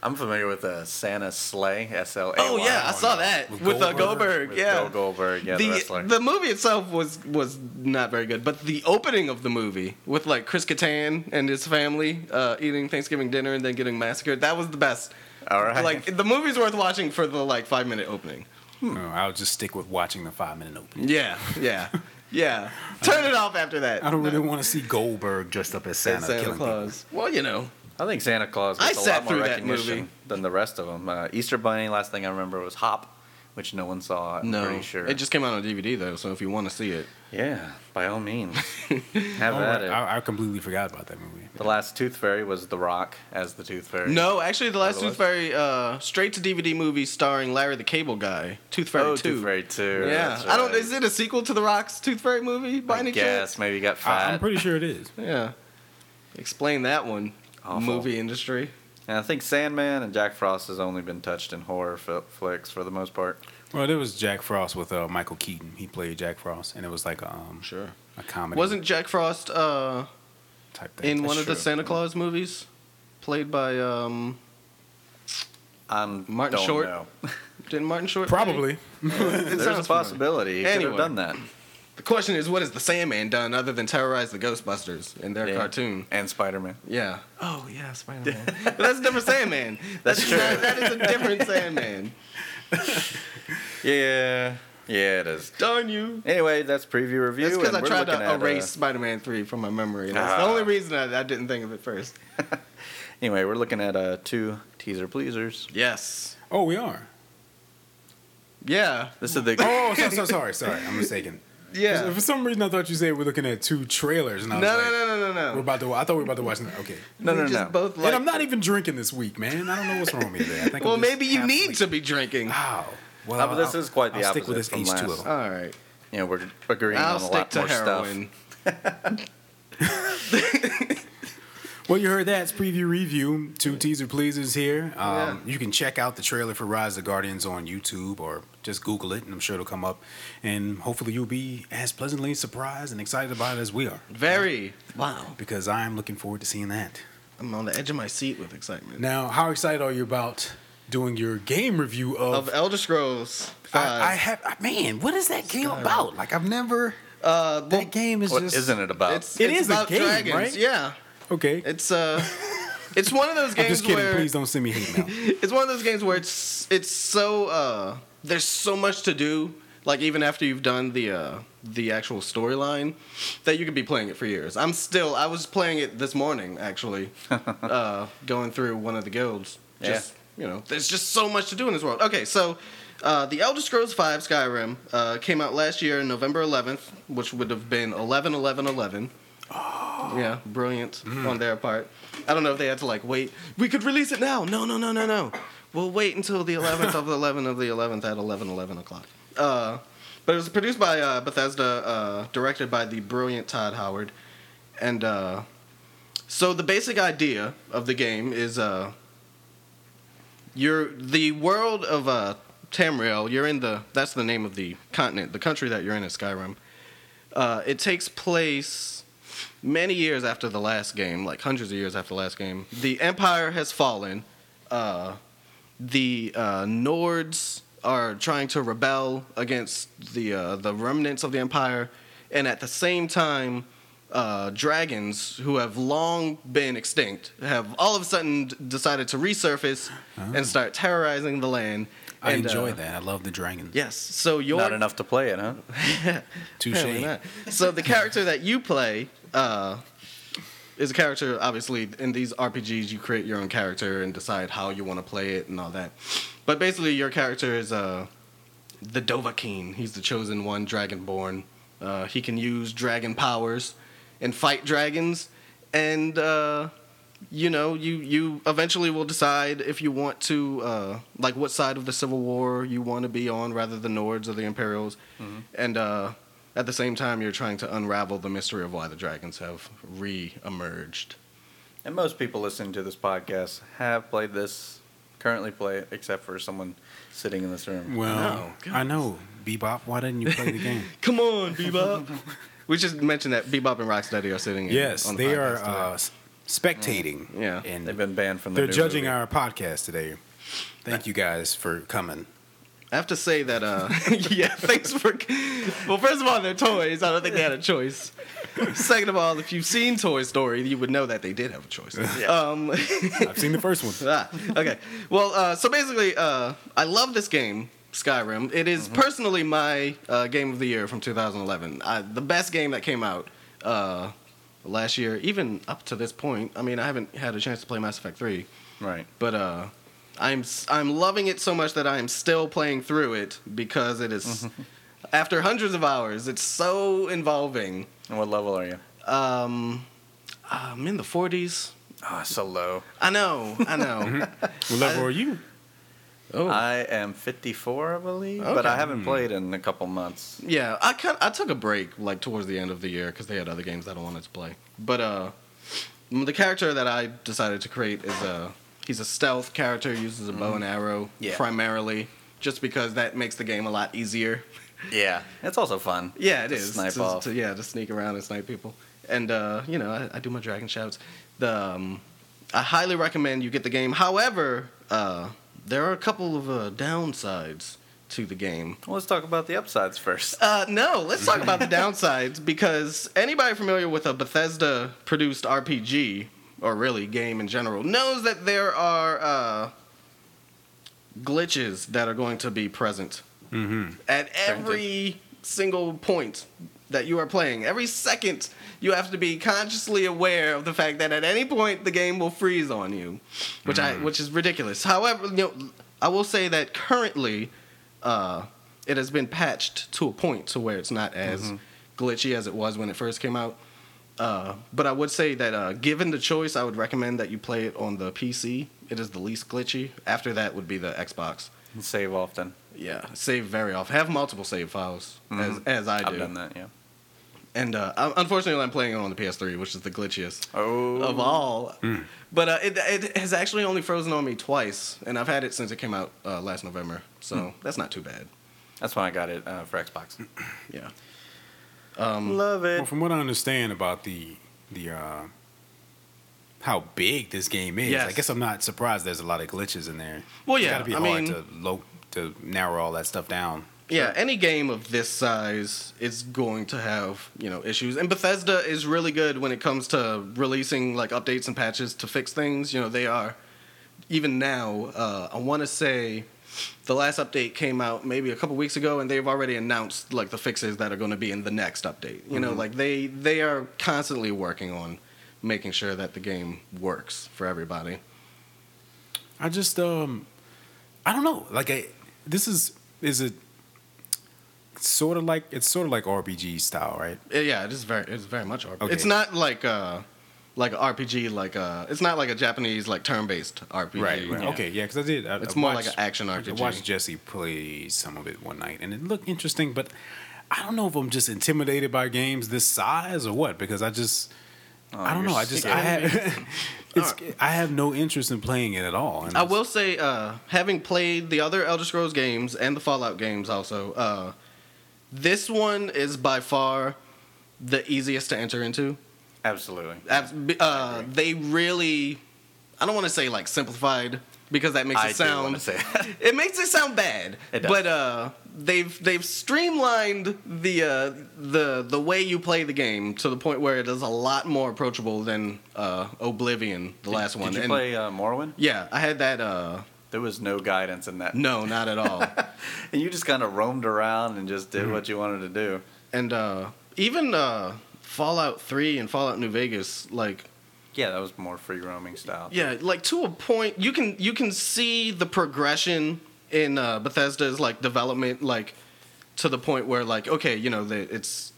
I'm familiar with the Santa Slay, S-L-A-Y. Oh, yeah, I saw that. With Goldberg. Bill Goldberg, the wrestler. The movie itself was not very good, but the opening of the movie with, Chris Kattan and his family eating Thanksgiving dinner and then getting massacred, that was the best. All right. The movie's worth watching for the, 5-minute opening. No, I'll just stick with watching the 5-minute opening. Yeah. Yeah, turn it off after that. I don't really want to see Goldberg dressed up as Santa killing Claus. People. Well, I think Santa Claus gets a lot more recognition than the rest of them. Easter Bunny, last thing I remember was Hop, which no one saw. I'm pretty sure it just came out on DVD though. So if you want to see it, yeah, by all means, have at it. I completely forgot about that movie. The last Tooth Fairy was The Rock as the Tooth Fairy. No, actually, the last Tooth Fairy straight to DVD movie starring Larry the Cable Guy, Tooth Fairy 2. Tooth Fairy 2. Yeah, right. I don't. Is it a sequel to The Rock's Tooth Fairy movie? By any chance? Yes, maybe got fat. I'm pretty sure it is. Yeah, explain that one. Awful. Movie industry. And I think Sandman and Jack Frost has only been touched in horror flicks for the most part. Well, there was Jack Frost with Michael Keaton. He played Jack Frost, and it was a comedy. Wasn't Jack Frost type thing in one of the Santa Claus movies, played by Martin Short? Know. Didn't Martin Short? Probably. There's a possibility. He could have done that. The question is, what has the Sandman done other than terrorize the Ghostbusters in their cartoon? And Spider-Man. Yeah. Oh, yeah, Spider-Man. That's a different Sandman. That's true. That is a different Sandman. Yeah, it is. Darn you. Anyway, that's preview review. That's because I tried to erase Spider-Man 3 from my memory. That's the only reason I didn't think of it first. Anyway, we're looking at two teaser pleasers. Yes. Oh, we are. Yeah. This is the. Oh, sorry. I'm mistaken. Yeah. For some reason, I thought you said we're looking at two trailers, and I was like, no. I thought we were about to watch. Okay. No. Both like, and I'm not even drinking this week, man. I don't know what's wrong with me today. I think. Well, maybe you need to be drinking. Wow. Well, but this is quite the opposite. I'll stick with this H2O. All right. You know, we're agreeing on a lot more stuff. Well, you heard that. It's preview review. Two teaser pleasers here. You can check out the trailer for Rise of the Guardians on YouTube or just Google it, and I'm sure it'll come up. And hopefully you'll be as pleasantly surprised and excited about it as we are. Very. Wow. Because I'm looking forward to seeing that. I'm on the edge of my seat with excitement. Now, how excited are you about doing your game review of Elder Scrolls V? Man, what is that game about? Like, I've never... that game is just... What isn't it about? It's about a game, dragons, right? Yeah. Okay. It's one of those games. I'm just kidding. Please don't send me hate mail. It's one of those games where it's so there's so much to do. Like even after you've done the actual storyline, that you could be playing it for years. I was playing it this morning actually, going through one of the guilds. Just, you know, there's just so much to do in this world. Okay, so. The Elder Scrolls V Skyrim came out last year on November 11th, which would have been 11/11/11. Oh. Yeah, brilliant on their part. I don't know if they had to like wait. We could release it now. No. We'll wait until the 11th of the 11th of the 11th at 11:11 o'clock. But it was produced by Bethesda, directed by the brilliant Todd Howard, and so the basic idea of the game is you're the world of Tamriel. You're in that's the name of the continent. The country that you're in is Skyrim. It takes place. Many years after the last game, like hundreds of years after the last game, the Empire has fallen. The Nords are trying to rebel against the remnants of the Empire, and at the same time, dragons who have long been extinct have all of a sudden decided to resurface and start terrorizing the land. I enjoy that. I love the dragons. Yes. So you're not enough to play it, huh? Touché. So the character that you play is a character. Obviously, in these RPGs, you create your own character and decide how you want to play it and all that. But basically, your character is the Dovahkiin. He's the chosen one, dragonborn. He can use dragon powers and fight dragons. And you know, you eventually will decide if you want to, like, what side of the Civil War you want to be on, rather the Nords or the Imperials. Mm-hmm. And at the same time, you're trying to unravel the mystery of why the dragons have re-emerged. And most people listening to this podcast have played this, currently play it, except for someone sitting in this room. Well, no. I know. Bebop, why didn't you play the game? Come on, Bebop. We just mentioned that Bebop and Rocksteady are sitting on the podcast. Yes, they are... spectating. Yeah. And they've been banned from the They're judging movie. Our podcast today. Thank you guys for coming. I have to say that, yeah, thanks for... Well, first of all, they're toys. I don't think they had a choice. Second of all, if you've seen Toy Story, you would know that they did have a choice. Yeah. I've seen the first one. Okay. Well, so basically, I love this game, Skyrim. It is personally my game of the year from 2011. The best game that came out... last year, even up to this point. I mean, I haven't had a chance to play Mass Effect 3. Right. But I'm loving it so much that I am still playing through it because it is, after hundreds of hours, it's so involving. And what level are you? I'm in the 40s. Oh, so low. I know. What level are you? Oh. I am 54, I believe, but I haven't played in a couple months. Yeah, I took a break like towards the end of the year because they had other games that I wanted to play. But the character that I decided to create is he's a stealth character, uses a bow and arrow primarily, just because that makes the game a lot easier. Yeah, it's also fun. Yeah, it is. Snipe off. To sneak around and snipe people. And you know, I do my dragon shouts. I highly recommend you get the game. However, there are a couple of downsides to the game. Well, let's talk about the upsides first. No, let's talk about the downsides, because anybody familiar with a Bethesda-produced RPG, or really game in general, knows that there are glitches that are going to be present Mm-hmm. At every single point that you are playing, every second, you have to be consciously aware of the fact that at any point the game will freeze on you, which which is ridiculous. However, you know, I will say that currently, it has been patched to a point to where it's not as glitchy as it was when it first came out. But I would say that given the choice, I would recommend that you play it on the PC. It is the least glitchy. After that would be the Xbox. And save often. Yeah, save very often. Have multiple save files, as I do. I've done that, yeah. And unfortunately, I'm playing it on the PS3, which is the glitchiest of all. Mm. But it has actually only frozen on me twice, and I've had it since it came out last November. So that's not too bad. That's when I got it for Xbox. Yeah. Love it. Well, from what I understand about the how big this game is, I guess I'm not surprised there's a lot of glitches in there. Well, yeah. It's got to be hard to narrow all that stuff down. Yeah, any game of this size is going to have, you know, issues. And Bethesda is really good when it comes to releasing, like, updates and patches to fix things. You know, they are, even now, I want to say the last update came out maybe a couple weeks ago, and they've already announced, like, the fixes that are going to be in the next update. You know, like, they are constantly working on making sure that the game works for everybody. I just, I don't know. Like, It's sort of like RPG style, right? Yeah, it's very much RPG. Okay. It's not like it's not like a Japanese like turn-based RPG. Right. Yeah. Okay, yeah, cuz it's more like an action RPG. I watched Jesse play some of it one night and it looked interesting, but I don't know if I'm just intimidated by games this size or what, because I don't know. I have no interest in playing it at all. I will say, having played the other Elder Scrolls games and the Fallout games also, this one is by far the easiest to enter into. Absolutely. They really, I don't want to say like simplified, because that makes it sound. It makes it sound bad. It does. But they've streamlined the way you play the game to the point where it is a lot more approachable than Oblivion, the last one. Did you play Morrowind? Yeah, I had that. There was no guidance in that. No, not at all. And you just kind of roamed around and just did what you wanted to do. And even Fallout 3 and Fallout New Vegas, like. Yeah, that was more free roaming style. Yeah, like to a point, you can see the progression in Bethesda's like development, like to the point where like okay, you know, it's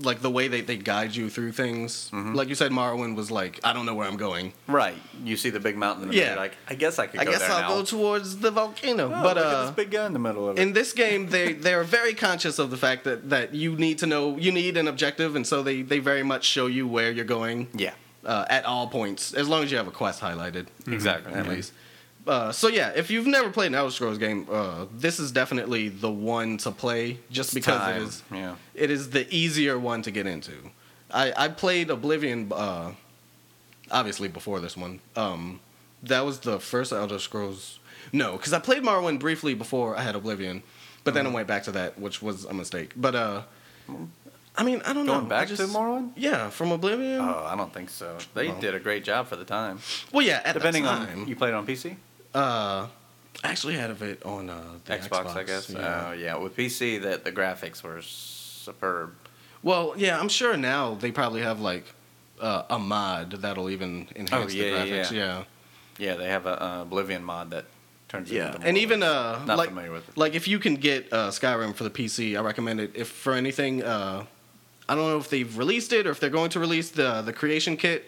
like the way they guide you through things. Mm-hmm. Like you said, Morrowind was like, I don't know where I'm going. Right. You see the big mountain in the middle. Like I guess I could. I'll go towards the volcano. Oh, but look at this big guy in the middle of it. In this game, they're very conscious of the fact that you need to know, you need an objective, and so they very much show you where you're going. Yeah. At all points, as long as you have a quest highlighted. Exactly. At least. So yeah, if you've never played an Elder Scrolls game, this is definitely the one to play, just because it is the easier one to get into. I played Oblivion, obviously before this one. That was the first Elder Scrolls. No, because I played Morrowind briefly before I had Oblivion, but then I went back to that, which was a mistake. But I mean, I don't know. Going back to Morrowind? Yeah, from Oblivion? Oh, I don't think so. They did a great job for the time. Well, yeah, at the time. Depending on... You played it on PC? I actually had of it on the Xbox, I guess. Yeah. With PC, the graphics were superb. Well, yeah, I'm sure now they probably have, like, a mod that'll even enhance the graphics. Yeah. Yeah, they have a Oblivion mod that... Yeah, and even not like, familiar with it. Like if you can get Skyrim for the PC, I recommend it. If for anything, I don't know if they've released it or if they're going to release the creation kit,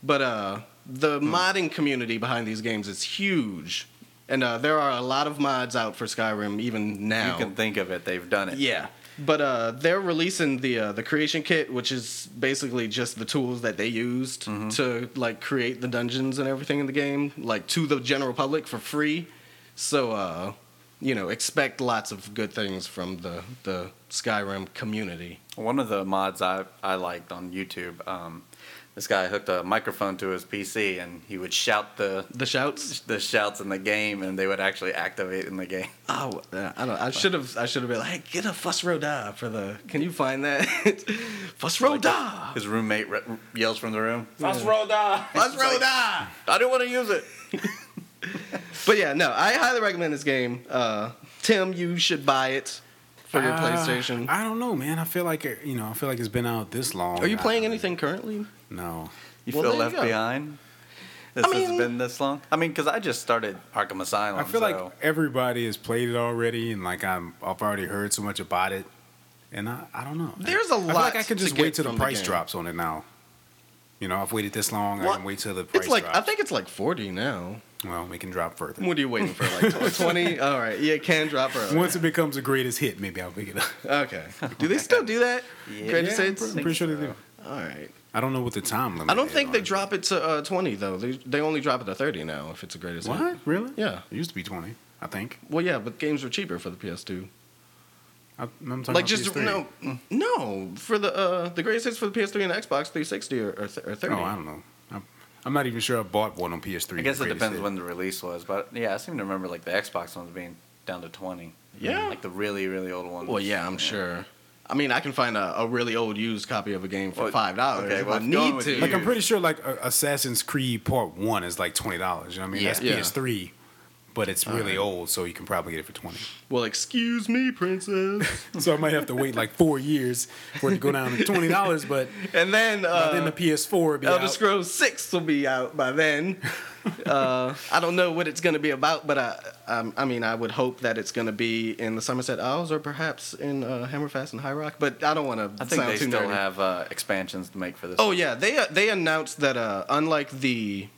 but the modding community behind these games is huge, and there are a lot of mods out for Skyrim even now. You can think of it; they've done it. Yeah, but they're releasing the creation kit, which is basically just the tools that they used to like create the dungeons and everything in the game, like to the general public for free. So, you know, expect lots of good things from the Skyrim community. One of the mods I liked on YouTube, this guy hooked a microphone to his PC and he would shout the shouts in the game, and they would actually activate in the game. Oh, I don't. I should have been like, hey, get a Fuss Roda for the. Can you find that? Fuss Roda. Like his roommate yells from the room. Fuss Roda. Fuss Roda. I don't want to use it. But yeah, no, I highly recommend this game. Tim, you should buy it. for your PlayStation? I don't know, man. I feel like it, you know, I feel like it's been out this long. Are you playing anything currently? No. You feel left behind? This has been this long? I mean, because I just started Arkham Asylum. I feel like everybody has played it already, and like I've already heard so much about it, and I don't know. There's a lot. I feel like I could just wait till the price drops on it now. You know, I've waited this long. Well, I can wait till the price drops. I think it's like $40 now. Well, we can drop further. What are you waiting for? Like 20? All right. Yeah, it can drop further. Once it becomes the greatest hit, maybe I'll pick it up. Okay. Do they still do that? Yeah, I'm pretty sure they do. All right. I don't know what the time limit is. I don't think they drop it to 20, though. They only drop it to 30 now if it's the greatest hit. What? Really? Yeah. It used to be 20, I think. Well, yeah, but games were cheaper for the PS2. I'm talking about PS3. No, for the greatest hits for the PS3 and the Xbox 360 or 30. Oh, I don't know. I'm not even sure I bought one on PS3. I guess it depends when the release was, but yeah, I seem to remember like the Xbox ones being down to 20. Yeah, like the really, really old ones. Well, yeah, I'm sure. I mean, I can find a really old used copy of a game for $5 okay, if I need to. Like, I'm pretty sure like Assassin's Creed Part 1 is like $20. You know what I mean? Yeah. That's PS3. But it's really old, so you can probably get it for $20. Well, excuse me, princess. So I might have to wait like 4 years for it to go down to $20. But and then the PS4 will be out. Elder Scrolls 6 will be out by then. I don't know what it's going to be about, but I would hope that it's going to be in the Somerset Isles or perhaps in Hammerfest and High Rock. But I don't want to. I think they still have expansions to make for this. Oh yeah, they announced that unlike the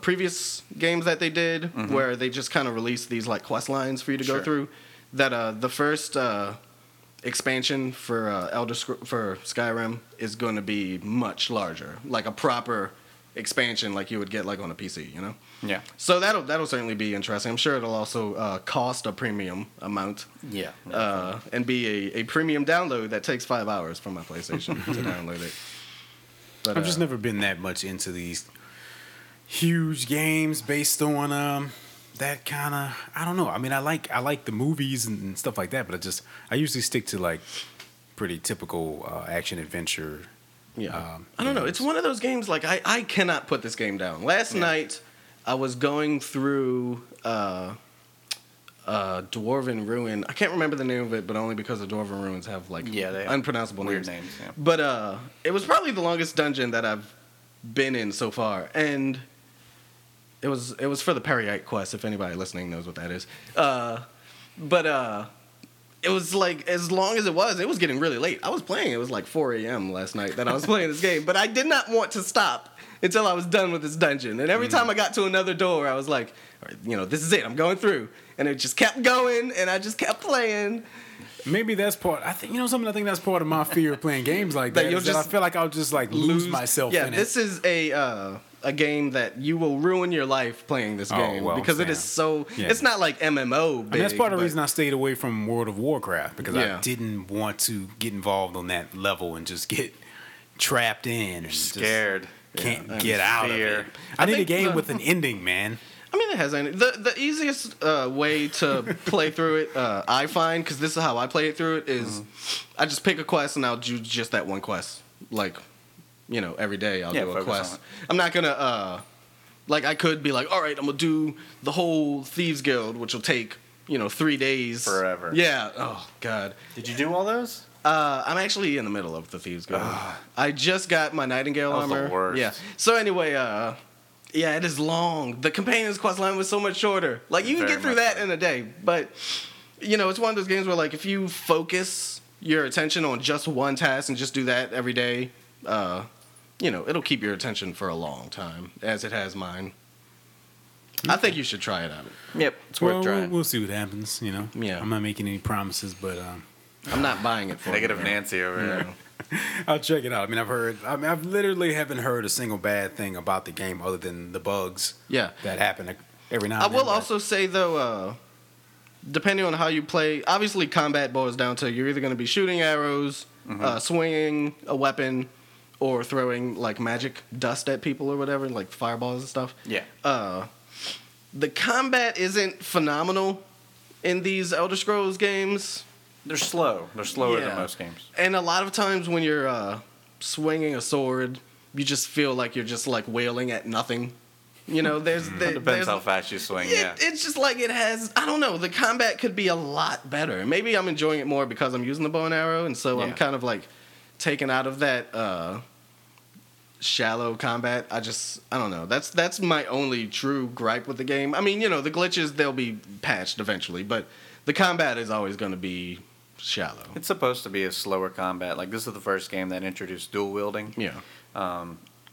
previous games that they did, mm-hmm. where they just kind of released these like quest lines for you to go through, that the first expansion for for Skyrim is going to be much larger, like a proper expansion like you would get like on a PC, you know? Yeah. So that'll certainly be interesting. I'm sure it'll also cost a premium amount. Yeah. And be a premium download that takes 5 hours from my PlayStation to download it. But, I've just never been that much into these huge games based on that kind of, I don't know. I mean, I like the movies and stuff like that, but I usually stick to like pretty typical action adventure. Yeah, I don't know. It's one of those games like I cannot put this game down. Last night I was going through Dwarven Ruin. I can't remember the name of it, but only because the Dwarven Ruins have like they unpronounceable weird names. Yeah. But it was probably the longest dungeon that I've been in so far, and. It was for the Periite quest, if anybody listening knows what that is. But it was like, as long as it was getting really late. I was playing. It was like 4 a.m. last night that I was playing this game. But I did not want to stop until I was done with this dungeon. And every time I got to another door, I was like, all right, you know, this is it. I'm going through. And it just kept going, and I just kept playing. Maybe that's part. I think, you know, something. I think that's part of my fear of playing games like that. I feel like I'll just like lose myself. Yeah, in it. This is a game that you will ruin your life playing this game because it is so. Yeah. It's not like MMO. Big, that's part of the reason I stayed away from World of Warcraft because I didn't want to get involved on that level and just get trapped in. And scared. Can't get out of it. I need a game with an ending, man. I mean, it has any. The easiest way to play through it, I find, because this is how I play it through it, is I just pick a quest and I'll do just that one quest. Like, you know, every day I'll do a quest. I'm not going to, I could be like, all right, I'm going to do the whole Thieves Guild, which will take, you know, 3 days. Forever. Yeah. Oh, God. Did you do all those? I'm actually in the middle of the Thieves Guild. I just got my Nightingale armor. That was the worst. Yeah. So, anyway, yeah, it is long. The Companions quest line was so much shorter. Like, you can get through that in a day. But, you know, it's one of those games where, like, if you focus your attention on just one task and just do that every day, you know, it'll keep your attention for a long time, as it has mine. Okay. I think you should try it out. Yep, it's worth trying. We'll see what happens, you know. Yeah. I'm not making any promises, but... I'm not buying it for Negative Nancy over here. You know. I'll check it out. I mean, I've literally haven't heard a single bad thing about the game other than the bugs that happen every now and then. I will also say, though, depending on how you play, obviously combat boils down to you're either going to be shooting arrows, swinging a weapon, or throwing, like, magic dust at people or whatever, like fireballs and stuff. Yeah. The combat isn't phenomenal in these Elder Scrolls games. They're slow. They're slower than most games. And a lot of times when you're swinging a sword, you just feel like you're just like wailing at nothing. You know, depends how fast you swing. It's just like it has. I don't know. The combat could be a lot better. Maybe I'm enjoying it more because I'm using the bow and arrow, and so I'm kind of like taken out of that shallow combat. I don't know. That's my only true gripe with the game. I mean, you know, the glitches, they'll be patched eventually, but the combat is always going to be shallow. It's supposed to be a slower combat. Like, this is the first game that introduced dual wielding. Yeah.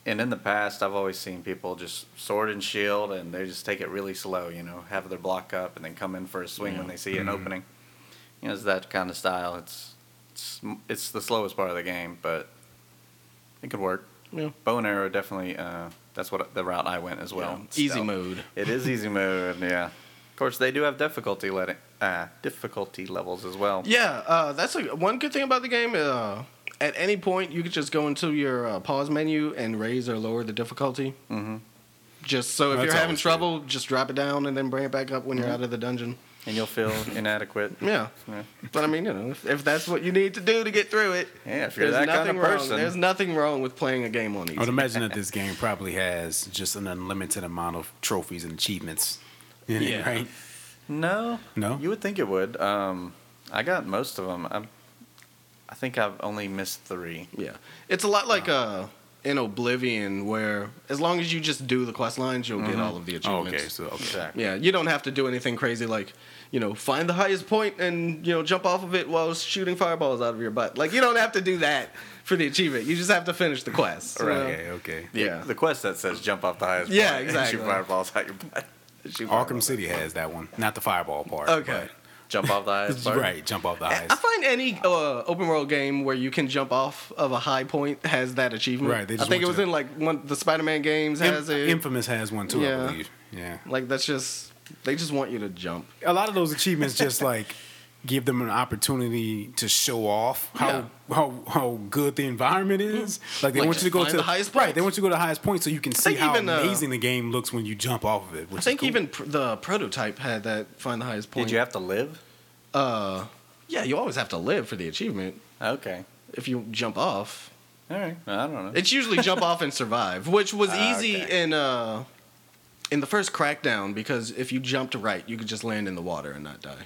And in the past, I've always seen people just sword and shield, and they just take it really slow, you know, have their block up and then come in for a swing when they see an opening. You know, it's that kind of style. It's the slowest part of the game, but it could work. Yeah. Bow and arrow, definitely, that's what the route I went as well. Yeah. Easy mode. It is easy mode, yeah. Of course, they do have difficulty levels as well. Yeah, that's one good thing about the game. At any point, you could just go into your pause menu and raise or lower the difficulty. Mm-hmm. Just so if you're having trouble, just drop it down and then bring it back up when you're out of the dungeon. And you'll feel inadequate. Yeah. But I mean, you know, if that's what you need to do to get through it, if you're that kind of person. There's nothing wrong with playing a game on easy. I would imagine that this game probably has just an unlimited amount of trophies and achievements in it, right? No? You would think it would. I got most of them. I think I've only missed 3. Yeah. It's a lot like in Oblivion, where as long as you just do the quest lines, you'll get all of the achievements. Oh, okay, exactly. Yeah, you don't have to do anything crazy like, you know, find the highest point and, you know, jump off of it while shooting fireballs out of your butt. Like, you don't have to do that for the achievement. You just have to finish the quest. Right. Okay. Yeah. The quest that says jump off the highest point exactly. and shoot fireballs out your butt. Arkham City has that one. Not the fireball part. Okay. Jump off the highest part. Right, jump off the highest. I find any open world game where you can jump off of a high point has that achievement. Right, I think it was in like one the Spider-Man games has it. Infamous has one too, I believe. Yeah. Like that's just they just want you to jump. A lot of those achievements just like give them an opportunity to show off how good the environment is. Like they want you to go to the highest point. Right, they want you to go to the highest point so you can see how amazing the game looks when you jump off of it. I think even the prototype had that find the highest point. Did you have to live? Yeah, you always have to live for the achievement. Okay. If you jump off. All right. I don't know. It's usually jump off and survive, which was easy in the first Crackdown because if you jumped right, you could just land in the water and not die.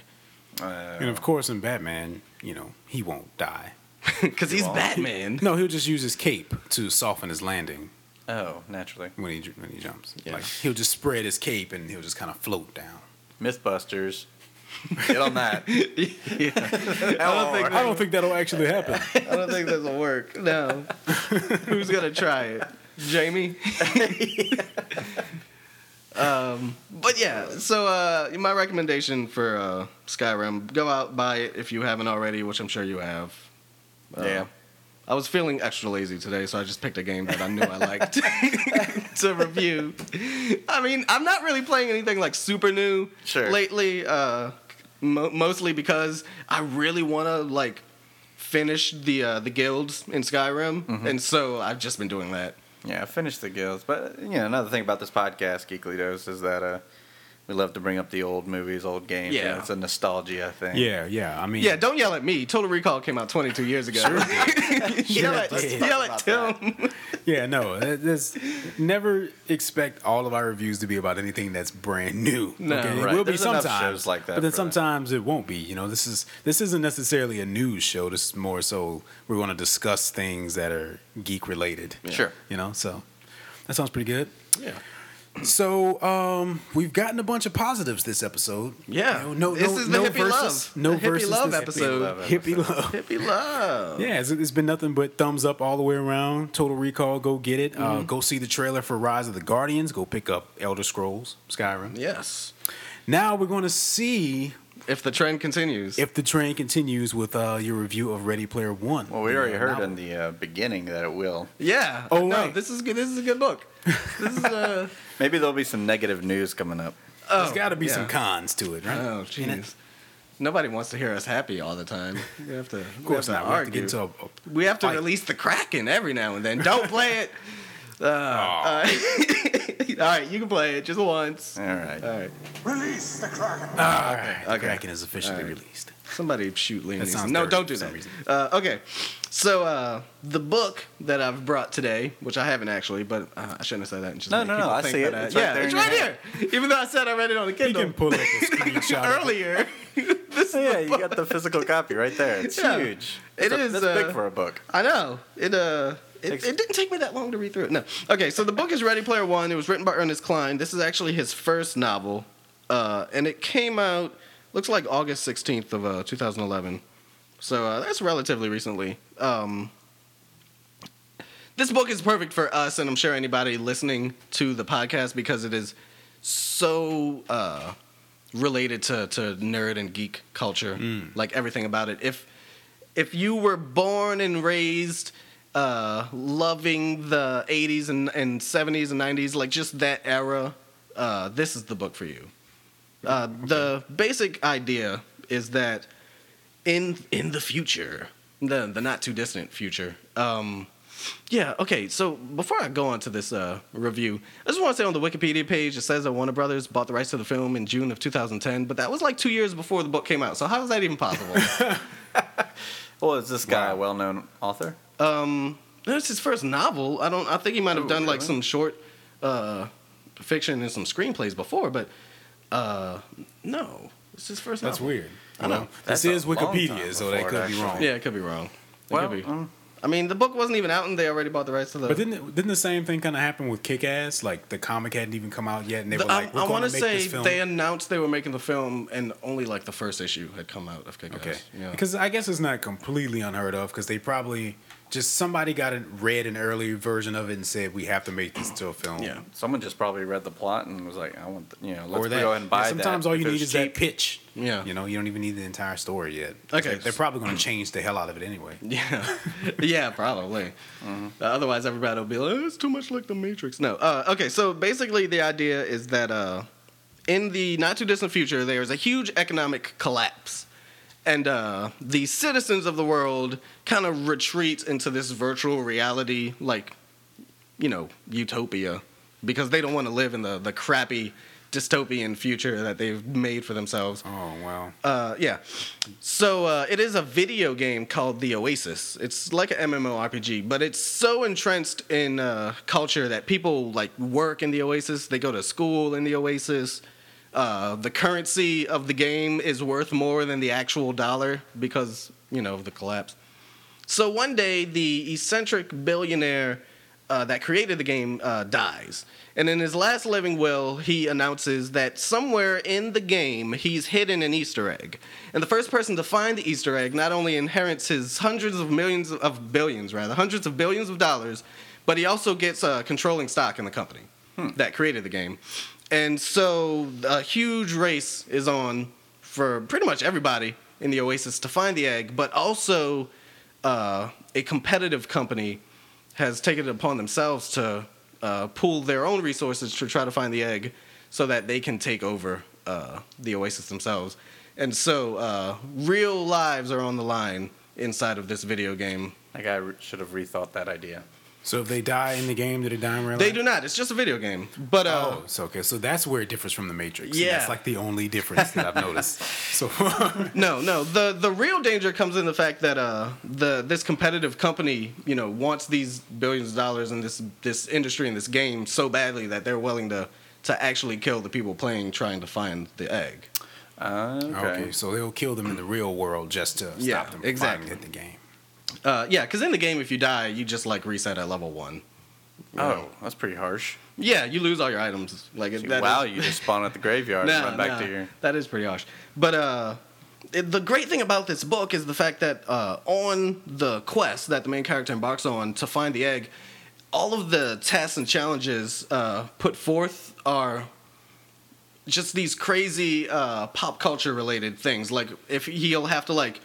And of course, in Batman, you know, he won't die. Because he's Batman. No, he'll just use his cape to soften his landing. Oh, naturally. When he jumps. Yeah. Like, he'll just spread his cape and he'll just kind of float down. Mythbusters. Get on that. Yeah. I don't think that'll actually happen. I don't think that'll work. No. Who's going to try it? Jamie? But yeah, so my recommendation for Skyrim, go out, buy it if you haven't already, which I'm sure you have. Yeah. I was feeling extra lazy today, so I just picked a game that I knew I liked to review. I mean, I'm not really playing anything like super new lately, mostly because I really want to like finish the guilds in Skyrim, and so I've just been doing that. Yeah, finish the guilds. But, you know, another thing about this podcast, Geekly Dose, is that we love to bring up the old movies, old games. Yeah. You know, it's a nostalgia thing. Yeah. I mean... Yeah, don't yell at me. Total Recall came out 22 years ago. Sure did. Yell at Tim. Yeah, no. Never expect all of our reviews to be about anything that's brand new. No, okay? Right. It will be sometimes. Shows like that. But then sometimes it won't be. You know, this isn't necessarily a news show. This is more so we want to discuss things that are geek-related. Yeah. Sure. You know, so that sounds pretty good. Yeah. So we've gotten a bunch of positives this episode. Yeah, you know, this is the hippie love. No versus love episode. Hippie love. Yeah, it's been nothing but thumbs up all the way around. Total Recall, go get it. Go see the trailer for Rise of the Guardians. Go pick up Elder Scrolls Skyrim. Yes. Now we're going to see if the trend continues. If the trend continues with your review of Ready Player One. Well, we already heard in the beginning that it will. Yeah. Oh no, this is good. This is a good book. This is maybe there'll be some negative news coming up. Oh, there's got to be some cons to it, right? Oh, jeez. Nobody wants to hear us happy all the time. We have to, of course, not argue. We have to release the Kraken every now and then. Don't play it. All right, you can play it just once. All right. Release the Kraken. All right. The Kraken is officially released. Somebody shoot Liam Neeson. No, don't do that. Okay. So the book that I've brought today, which I haven't actually, but I shouldn't have said that. And just no. I see it. It's right there. Even though I said I read it on the Kindle. You can pull up a screenshot earlier. You got the physical copy right there. It's huge. It is. That's big for a book. I know. It didn't take me that long to read through it. No. Okay, so the book is Ready Player One. It was written by Ernest Cline. This is actually his first novel, and it came out, looks like August 16th of 2011. So that's relatively recently. This book is perfect for us, and I'm sure anybody listening to the podcast, because it is so related to nerd and geek culture, like everything about it. If you were born and raised... loving the 80s and 70s and 90s, like just that era, this is the book for you. The basic idea is that in the future, the not too distant future. So before I go on to this review, I just want to say on the Wikipedia page, it says that Warner Brothers bought the rights to the film in June of 2010, but that was like 2 years before the book came out. So how is that even possible? Well, is this guy a well-known author? That's his first novel. I think he might have done like some short fiction and some screenplays before, but no, it's his first novel. That's weird. I know. This is Wikipedia, so that could be wrong. Yeah, it could be wrong. I mean, the book wasn't even out, and they already bought the rights to the. But didn't the same thing kind of happen with Kick-Ass? Like the comic hadn't even come out yet, and they were like, "We're going to make this film." They announced they were making the film, and only like the first issue had come out of Kick-Ass. Okay, yeah. Because I guess it's not completely unheard of, because they probably just somebody got it, read an early version of it, and said, "We have to make this into a film." Yeah, someone just probably read the plot and was like, "I want, let's go ahead and buy that." Sometimes all you need is that pitch. Yeah, you don't even need the entire story yet. Okay, they're probably going to change the hell out of it anyway. Yeah, yeah, probably. Mm-hmm. Otherwise, everybody will be like, "It's too much like The Matrix." No. Okay, so basically, the idea is that in the not too distant future, there is a huge economic collapse, and the citizens of the world kind of retreat into this virtual reality, like utopia, because they don't want to live in the crappy dystopian future that they've made for themselves. Oh, wow. Yeah. So it is a video game called The Oasis. It's like an MMORPG, but it's so entrenched in culture that people like work in The Oasis. They go to school in The Oasis. The currency of the game is worth more than the actual dollar because, of the collapse. So one day, the eccentric billionaire that created the game dies. And in his last living will, he announces that somewhere in the game, he's hidden an Easter egg. And the first person to find the Easter egg not only inherits his hundreds of billions of dollars, but he also gets controlling stock in the company that created the game. And so a huge race is on for pretty much everybody in the Oasis to find the egg, but also a competitive company has taken it upon themselves to... pool their own resources to try to find the egg so that they can take over the Oasis themselves. And so real lives are on the line inside of this video game. Like I should have rethought that idea. So if they die in the game, do they die in real life? They do not. It's just a video game. But so that's where it differs from The Matrix. Yeah. That's like the only difference that I've noticed so far. No. The real danger comes in the fact that this competitive company, wants these billions of dollars in this industry and this game so badly that they're willing to actually kill the people playing trying to find the egg. Okay, so they'll kill them in the real world just to stop them from finding the game. Because in the game, if you die, you just, like, reset at level 1. Oh, that's pretty harsh. Yeah, you lose all your items. You just spawn at the graveyard and run back to your... That is pretty harsh. But the great thing about this book is the fact that on the quest that the main character embarks on to find the egg, all of the tests and challenges put forth are just these crazy pop culture-related things. Like, if he'll have to, like...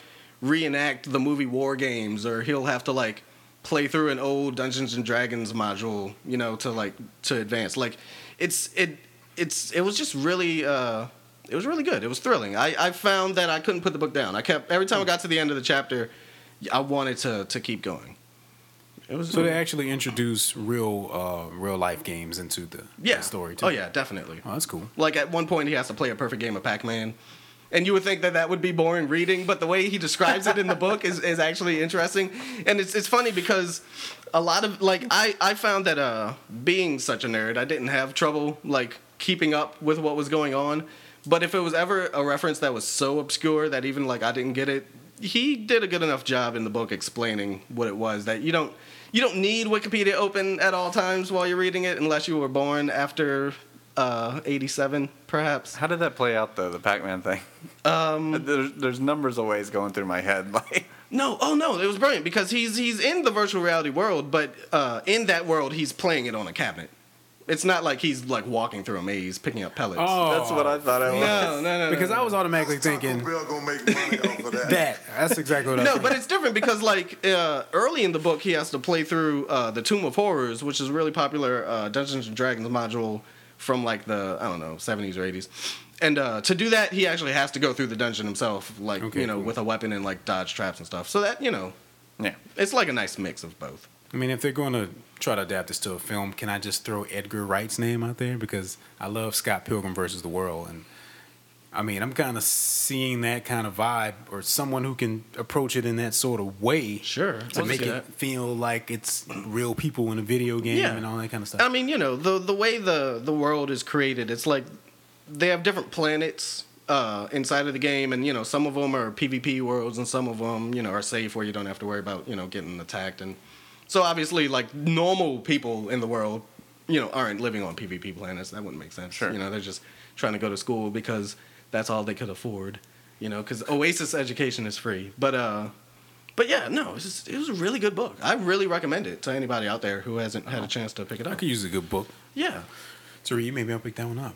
reenact the movie War Games, or he'll have to like play through an old Dungeons and Dragons module, to advance. Like, it was just really it was really good. It was thrilling. I found that I couldn't put the book down. I kept every time I got to the end of the chapter, I wanted to keep going. It was, so they actually introduced real life games into the story too. Oh yeah, definitely. Oh, that's cool. Like at one point he has to play a perfect game of Pac-Man. And you would think that would be boring reading, but the way he describes it in the book is actually interesting. And it's funny because a lot of, like, I found that being such a nerd, I didn't have trouble, like, keeping up with what was going on. But if it was ever a reference that was so obscure that even, like, I didn't get it, he did a good enough job in the book explaining what it was that you don't need Wikipedia open at all times while you're reading it unless you were born after... 87, perhaps. How did that play out, though, the Pac-Man thing? There's numbers of ways going through my head. Like, no, it was brilliant because he's in the virtual reality world, but in that world he's playing it on a cabinet. It's not like he's like walking through a maze picking up pellets. Oh, that's what I thought I was. No. Because I was automatically thinking Taco Bell gonna make money off of that. That's exactly what I was. No, but it's different because like early in the book he has to play through the Tomb of Horrors, which is a really popular Dungeons and Dragons module from like the, I don't know, 70s or 80s. And to do that, he actually has to go through the dungeon himself, like, okay, you know, cool, with a weapon and like dodge traps and stuff. So that, you know, yeah, it's like a nice mix of both. I mean, if they're going to try to adapt this to a film, can I just throw Edgar Wright's name out there? Because I love Scott Pilgrim versus the World. And I mean, I'm kind of seeing that kind of vibe or someone who can approach it in that sort of way. Sure. To make it feel like it's real people in a video game and all that kind of stuff. I mean, you know, the way the world is created, it's like they have different planets inside of the game. And, you know, some of them are PvP worlds and some of them, you know, are safe where you don't have to worry about, you know, getting attacked. And so obviously, like, normal people in the world, you know, aren't living on PvP planets. That wouldn't make sense. Sure. You know, they're just trying to go to school because... that's all they could afford, you know, because Oasis education is free. But yeah, no, it was a really good book. I really recommend it to anybody out there who hasn't had a chance to pick it up. I could use a good book. Yeah. So maybe I'll pick that one up.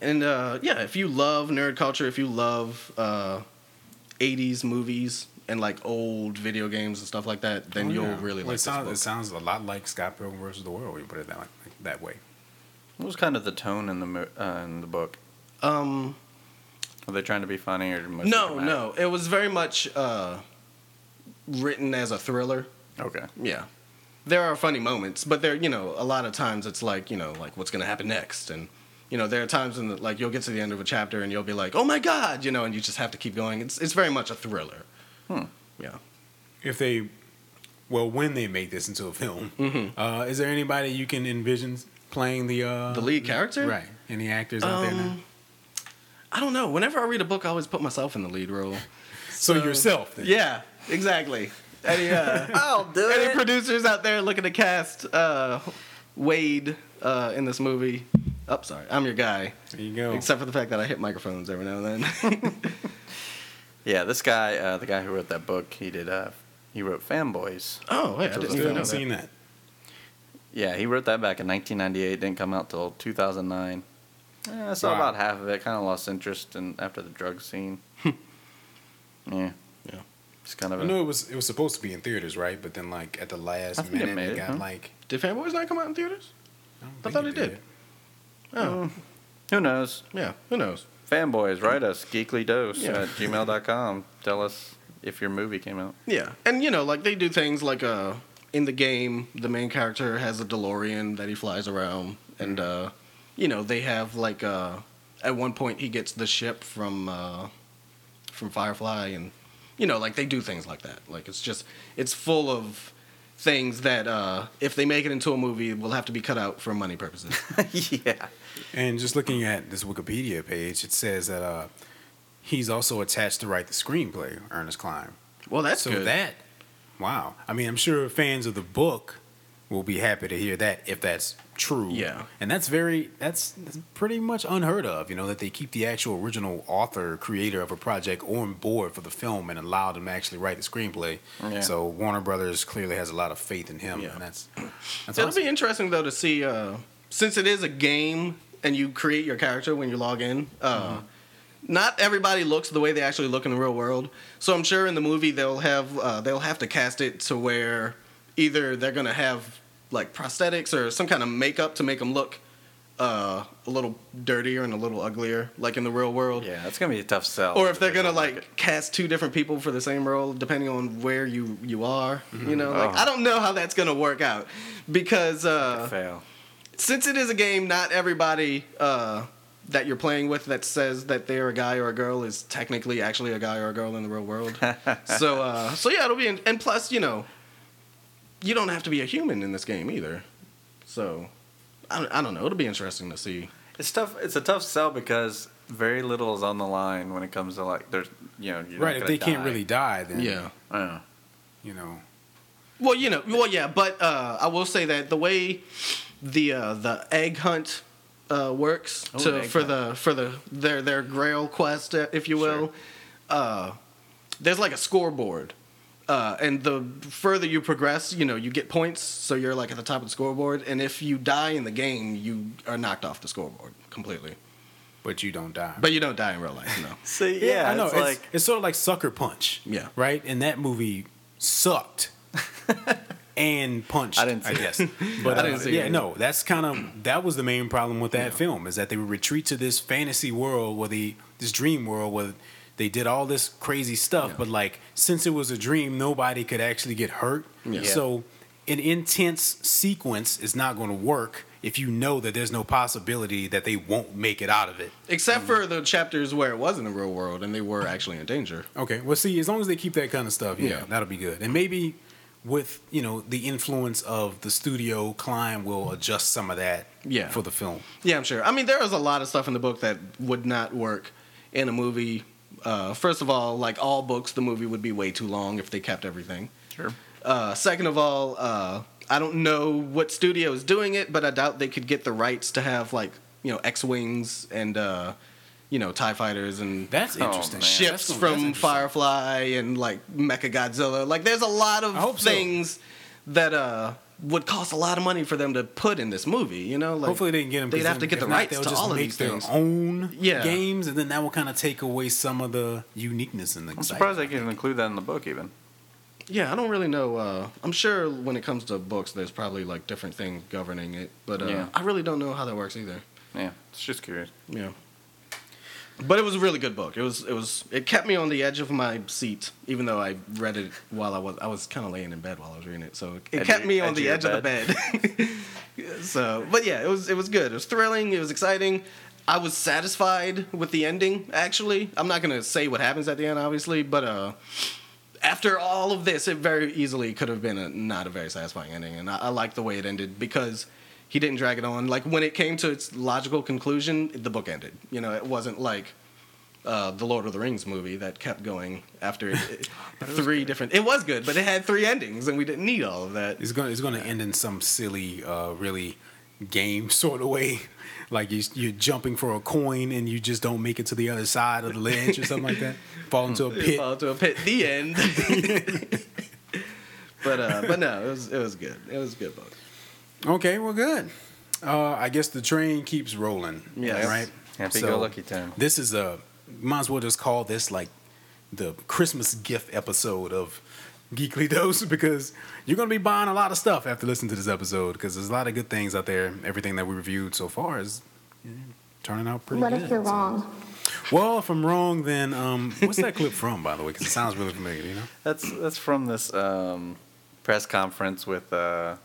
And yeah, if you love nerd culture, if you love 80s movies and like old video games and stuff like that, then you'll really like this book. It sounds a lot like Scott Pilgrim versus the World when you put it that way. What was kind of the tone in the book? Are they trying to be funny or much? No. It was very much written as a thriller. Okay. Yeah. There are funny moments, but there, you know, a lot of times it's like, you know, like what's going to happen next? And, you know, there are times in the, like you'll get to the end of a chapter and you'll be like, oh my God, you know, and you just have to keep going. It's very much a thriller. Hmm. Yeah. When they make this into a film, mm-hmm. Is there anybody you can envision playing the lead character? Right. Any actors out there now? I don't know. Whenever I read a book, I always put myself in the lead role. So yourself, then. Yeah, exactly. Any, I'll do it. Any producers out there looking to cast Wade in this movie? Oh, sorry. I'm your guy. There you go. Except for the fact that I hit microphones every now and then. Yeah, this guy, the guy who wrote that book, he wrote Fanboys. Oh, wait, I didn't even know seen that. Yeah, he wrote that back in 1998. Didn't come out till 2009. I saw about half of it. Kind of lost interest after the drug scene. Yeah. It's kind of. I know it was supposed to be in theaters, right? But then, like at the last minute, it got like. Did Fanboys not come out in theaters? I thought it did. Oh, who knows? Yeah, who knows? Fanboys, write us geeklydose at gmail.com. Tell us if your movie came out. Yeah, and you know, like they do things like in the game, the main character has a DeLorean that he flies around and. You know, they have, like, at one point he gets the ship from Firefly, and, you know, like, they do things like that. Like, it's just, it's full of things that, if they make it into a movie, will have to be cut out for money purposes. Yeah. And just looking at this Wikipedia page, it says that he's also attached to write the screenplay, Ernest Cline. Well, that's good. So that, wow. I mean, I'm sure fans of the book will be happy to hear that if that's true. Yeah. And that's pretty much unheard of, you know, that they keep the actual original author, creator of a project on board for the film and allow them to actually write the screenplay. Yeah. So Warner Brothers clearly has a lot of faith in him. Yeah. And that's it'll awesome. Be interesting though to see since it is a game and you create your character when you log in, mm-hmm. Not everybody looks the way they actually look in the real world. So I'm sure in the movie they'll have to cast it to where either they're gonna have like prosthetics or some kind of makeup to make them look a little dirtier and a little uglier, like in the real world. Yeah, it's gonna be a tough sell. Or if they're gonna like cast two different people for the same role, depending on where you are, mm-hmm. you know. Like, I don't know how that's gonna work out, because since it is a game, not everybody that you're playing with that says that they're a guy or a girl is technically actually a guy or a girl in the real world. So yeah, it'll be. And plus, you know, you don't have to be a human in this game either. So. I don't know. It'll be interesting to see. It's tough. It's a tough sell because very little is on the line when it comes to, like, there's, you know, you're right. If they can't really die, then you know. Well, you know. Well, yeah. But I will say that the way the egg hunt works for their Grail quest, if you will, there's like a scoreboard. And the further you progress, you know, you get points, so you're, like, at the top of the scoreboard. And if you die in the game, you are knocked off the scoreboard completely. But you don't die. But you don't die in real life, no. So, yeah, I know. It's sort of like Sucker Punch. Yeah. Right? And that movie sucked. And punched, I didn't see, I guess. But I didn't see it. No, that's kind of, that was the main problem with that film, is that they would retreat to this fantasy world, where this dream world where... They did all this crazy stuff, but, like, since it was a dream, nobody could actually get hurt. Yeah. So an intense sequence is not going to work if you know that there's no possibility that they won't make it out of it. Except for the chapters where it was in the real world and they were actually in danger. Okay. Well, see, as long as they keep that kind of stuff, that'll be good. And maybe with, you know, the influence of the studio, Klein will adjust some of that for the film. Yeah, I'm sure. I mean, there was a lot of stuff in the book that would not work in a movie. First of all, like all books, the movie would be way too long if they kept everything. Sure. Second of all, I don't know what studio is doing it, but I doubt they could get the rights to have, like, you know, X-Wings and, you know, TIE Fighters and ships from Firefly and, like, Mechagodzilla. Like, there's a lot of things that... would cost a lot of money for them to put in this movie, you know? Like, hopefully they can get them. They'd have to get the rights to all of these things. They'll just make their own games, and then that will kind of take away some of the uniqueness and the excitement. I'm surprised they can include that in the book, even. Yeah, I don't really know. I'm sure when it comes to books, there's probably, like, different things governing it. But I really don't know how that works either. Yeah, it's just curious. Yeah. But it was a really good book. It kept me on the edge of my seat, even though I read it while I was kind of laying in bed while I was reading it. So it kept me on the edge of the bed. So, but yeah, it was good. It was thrilling. It was exciting. I was satisfied with the ending. Actually, I'm not gonna say what happens at the end, obviously, but after all of this, it very easily could have been not a very satisfying ending, and I like the way it ended because. He didn't drag it on. Like, when it came to its logical conclusion, the book ended. You know, it wasn't like the Lord of the Rings movie that kept going after It was good, but it had three endings, and we didn't need all of that. It's going to end in some silly, really game sort of way. Like, you're jumping for a coin, and you just don't make it to the other side of the ledge or something like that. Fall into a pit. The end. But no, it was good. It was a good book. Okay, well, good. I guess the train keeps rolling. Yes. Right? Happy go lucky time. This is might as well just call this, like, the Christmas gift episode of Geekly Dose, because you're going to be buying a lot of stuff after listening to this episode, because there's a lot of good things out there. Everything that we reviewed so far is turning out pretty good. What if you're wrong? Well, if I'm wrong, then what's that clip from, by the way? Because it sounds really familiar, you know? That's from this press conference with... the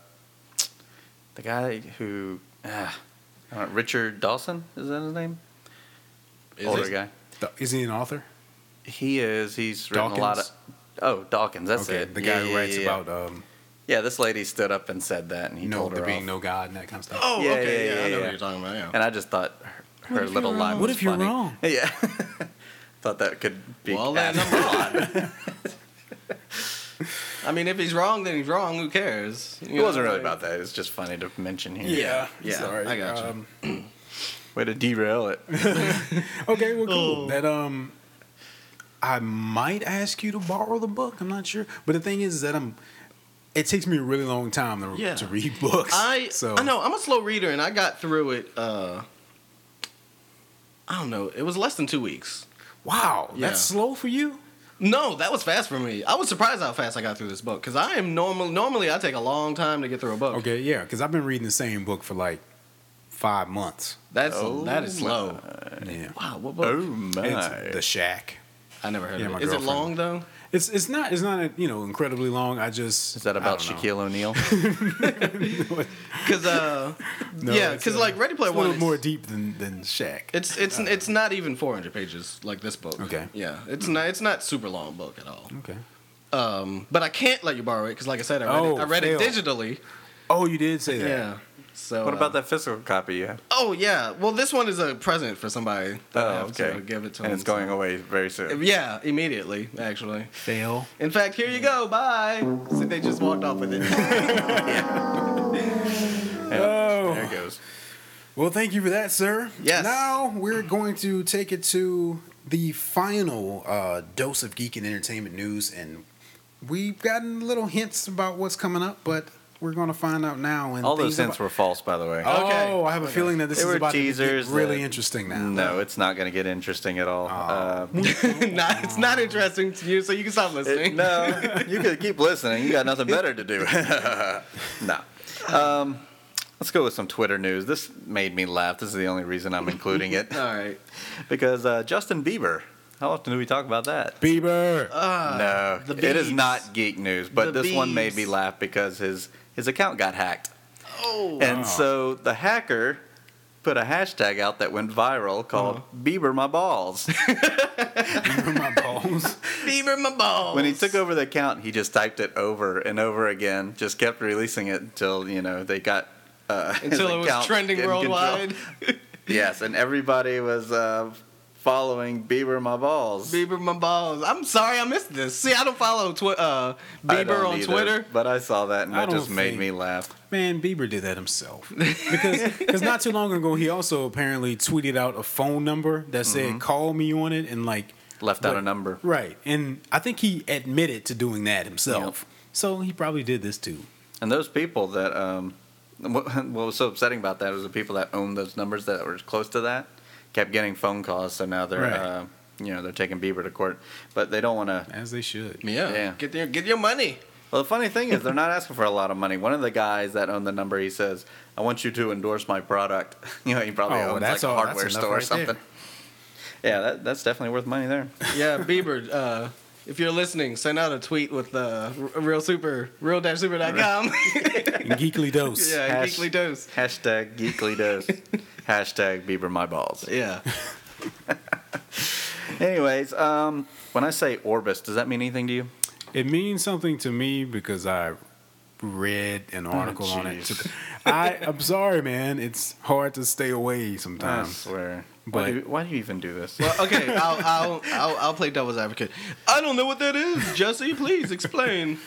guy who, Richard Dawson, is that his name? Older guy. Is he an author? He is. He's written a lot of. Oh, Dawkins. That's it. The guy who writes about. Yeah, this lady stood up and said that, and he told her there being no God and that kind of stuff. Oh, yeah, okay. Yeah, I know what you're talking about. Yeah. And I just thought her little line was funny. What if you're wrong? Yeah. Thought that could be. Well, then I'm wrong. I mean, if he's wrong, then he's wrong. Who cares? It wasn't really about that. It's just funny to mention here. Yeah. Sorry, I got you. Way to derail it. Okay, well, cool. Oh. That I might ask you to borrow the book. I'm not sure, but the thing is that it takes me a really long time to read books. I know I'm a slow reader, and I got through it. I don't know. It was less than 2 weeks. Wow, that's slow for you. No, that was fast for me. I was surprised how fast I got through this book, because I am normally I take a long time to get through a book. Okay, yeah, because I've been reading the same book for like 5 months. That is slow. Yeah. Wow. What? Oh my! It's The Shack. I never heard of it. Is it long though? It's not. It's not incredibly long. Is that about Shaquille O'Neal? Because like Ready Player One, a little more deep than Shaq. It's not even 400 pages like this book. Okay. Yeah. It's not super long book at all. Okay. But I can't let you borrow it because, like I said, I read it digitally. Oh, you did say that. Yeah. So what about that physical copy you have? Oh yeah. Well, this one is a present for somebody. That I have to give it to them. And it's going away very soon. Yeah, immediately actually. Fail. In fact, here you go. Bye. See, they just walked off with it. There it goes. Well, thank you for that, sir. Yes. Now we're going to take it to the final dose of geek and entertainment news, and we've gotten little hints about what's coming up, but. We're going to find out now. And all those hints were false, by the way. Oh, I have a feeling that this is about to get really interesting now. No, it's not going to get interesting at all. It's not interesting to you, so you can stop listening. You can keep listening. You got nothing better to do. Let's go with some Twitter news. This made me laugh. This is the only reason I'm including it. All right. Because Justin Bieber. How often do we talk about that? Bieber. No, it is not geek news, but this one made me laugh because his account got hacked. Oh. And so the hacker put a hashtag out that went viral called Bieber My Balls. Bieber My Balls? Bieber My Balls. When he took over the account, he just typed it over and over again, just kept releasing it until, they got until it was trending worldwide. Yes, and everybody was following Bieber My Balls. Bieber My Balls. I'm sorry I missed this. See, I don't follow Bieber on Twitter. But I saw that and that just made me laugh. Man, Bieber did that himself. Because not too long ago, he also apparently tweeted out a phone number that said, call me on it, and left out a number. Right. And I think he admitted to doing that himself. Yep. So he probably did this too. And those people that, what was so upsetting about that was the people that owned those numbers that were close to that. Kept getting phone calls, so now they're, they're taking Bieber to court, but they don't want to. As they should. Yeah. Get your money. Well, the funny thing is, they're not asking for a lot of money. One of the guys that owned the number, he says, "I want you to endorse my product." He probably owns a hardware store or something. There. Yeah, that's definitely worth money there. Yeah, Bieber. If you're listening, send out a tweet with Real Super, real-super.com. Geekly Dose. Yeah, Geekly Dose. Hashtag Geekly Dose. Hashtag Bieber My Balls. Yeah. Anyways, when I say Orbis, does that mean anything to you? It means something to me because I read an article on it. I'm sorry, man. It's hard to stay away sometimes. I swear. But why do you even do this? Well, okay, I'll play devil's advocate. I don't know what that is, Jesse. Please explain.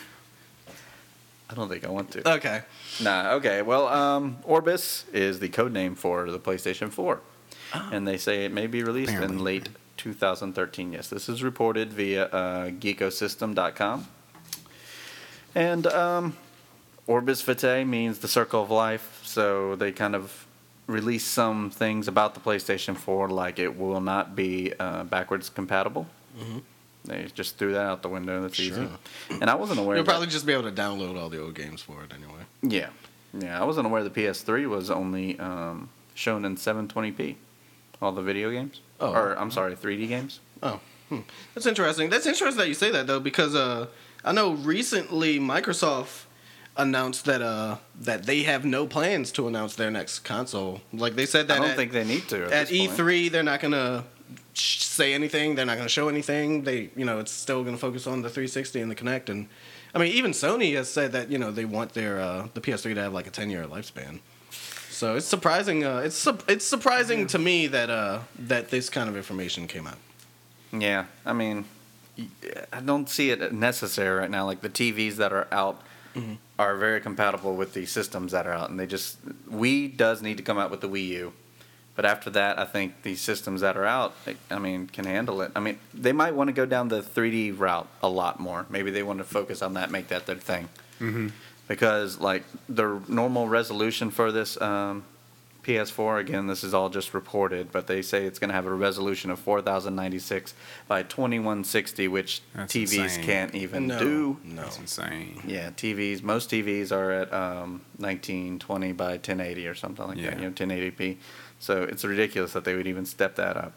I don't think I want to. Okay. Nah. Okay. Well, Orbis is the code name for the PlayStation 4, and they say it may be released in late 2013. Yes, this is reported via Geekosystem.com, and Orbis Vitae means the circle of life. So they kind of release some things about the PlayStation 4, like it will not be backwards compatible. Mm-hmm. They just threw that out the window. That's easy. And I wasn't aware. You'll probably just be able to download all the old games for it anyway. Yeah. I wasn't aware the PS3 was only shown in 720p. All the video games. Oh. Or, I'm sorry, 3D games. Oh. Hmm. That's interesting. That's interesting that you say that, though, because I know recently Microsoft announced that that they have no plans to announce their next console. Like they said that I don't think they need to. At E3, they're not going to say anything. They're not going to show anything. They, it's still going to focus on the 360 and the Kinect. And I mean, even Sony has said that they want their the PS3 to have like a 10-year lifespan. So it's surprising. It's surprising to me that that this kind of information came out. Yeah, I mean, I don't see it necessary right now. Like the TVs that are out. Mm-hmm. Are very compatible with the systems that are out, and Wii does need to come out with the Wii U, but after that, I think the systems that are out, can handle it. I mean, they might want to go down the 3D route a lot more. Maybe they want to focus on that, make that their thing, because like the normal resolution for this PS4, again, this is all just reported, but they say it's going to have a resolution of 4096 by 2160, which that's TVs insane. Can't even no, do. No, that's insane. Yeah, TVs, most TVs are at 1920 by 1080 or something like that, 1080p. So it's ridiculous that they would even step that up.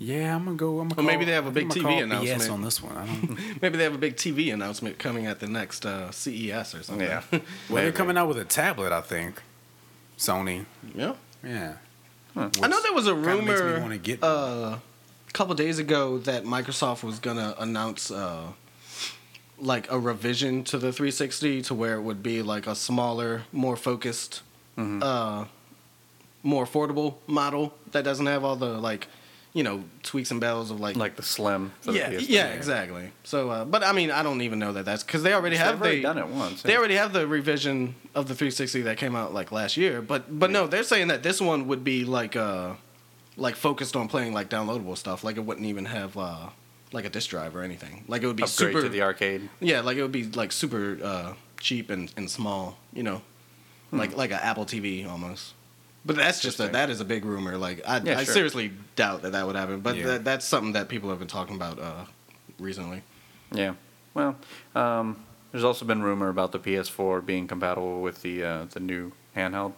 Yeah, I'm going to go. Well, maybe they have a big TV announcement. BS on this one. Maybe they have a big TV announcement coming at the next CES or something. Yeah. Well, they're coming out with a tablet, I think. Sony. Yeah. Yeah. Huh. I know there was a rumor a couple days ago that Microsoft was going to announce like a revision to the 360 to where it would be like a smaller, more focused, more affordable model that doesn't have all the tweaks and bells of like the slim. Yeah, exactly. So, but I mean, I don't even know that's because they already have done it once. They already have the revision of the 360 that came out like last year. But no, they're saying that this one would be like focused on playing like downloadable stuff. Like it wouldn't even have like a disc drive or anything. Like it would be upgrade super to the arcade. Yeah, like it would be like super cheap and small. Like an Apple TV almost. But that's just that is a big rumor. Like I seriously doubt that would happen. But that's something that people have been talking about recently. Yeah. Well, there's also been rumor about the PS4 being compatible with the new handheld.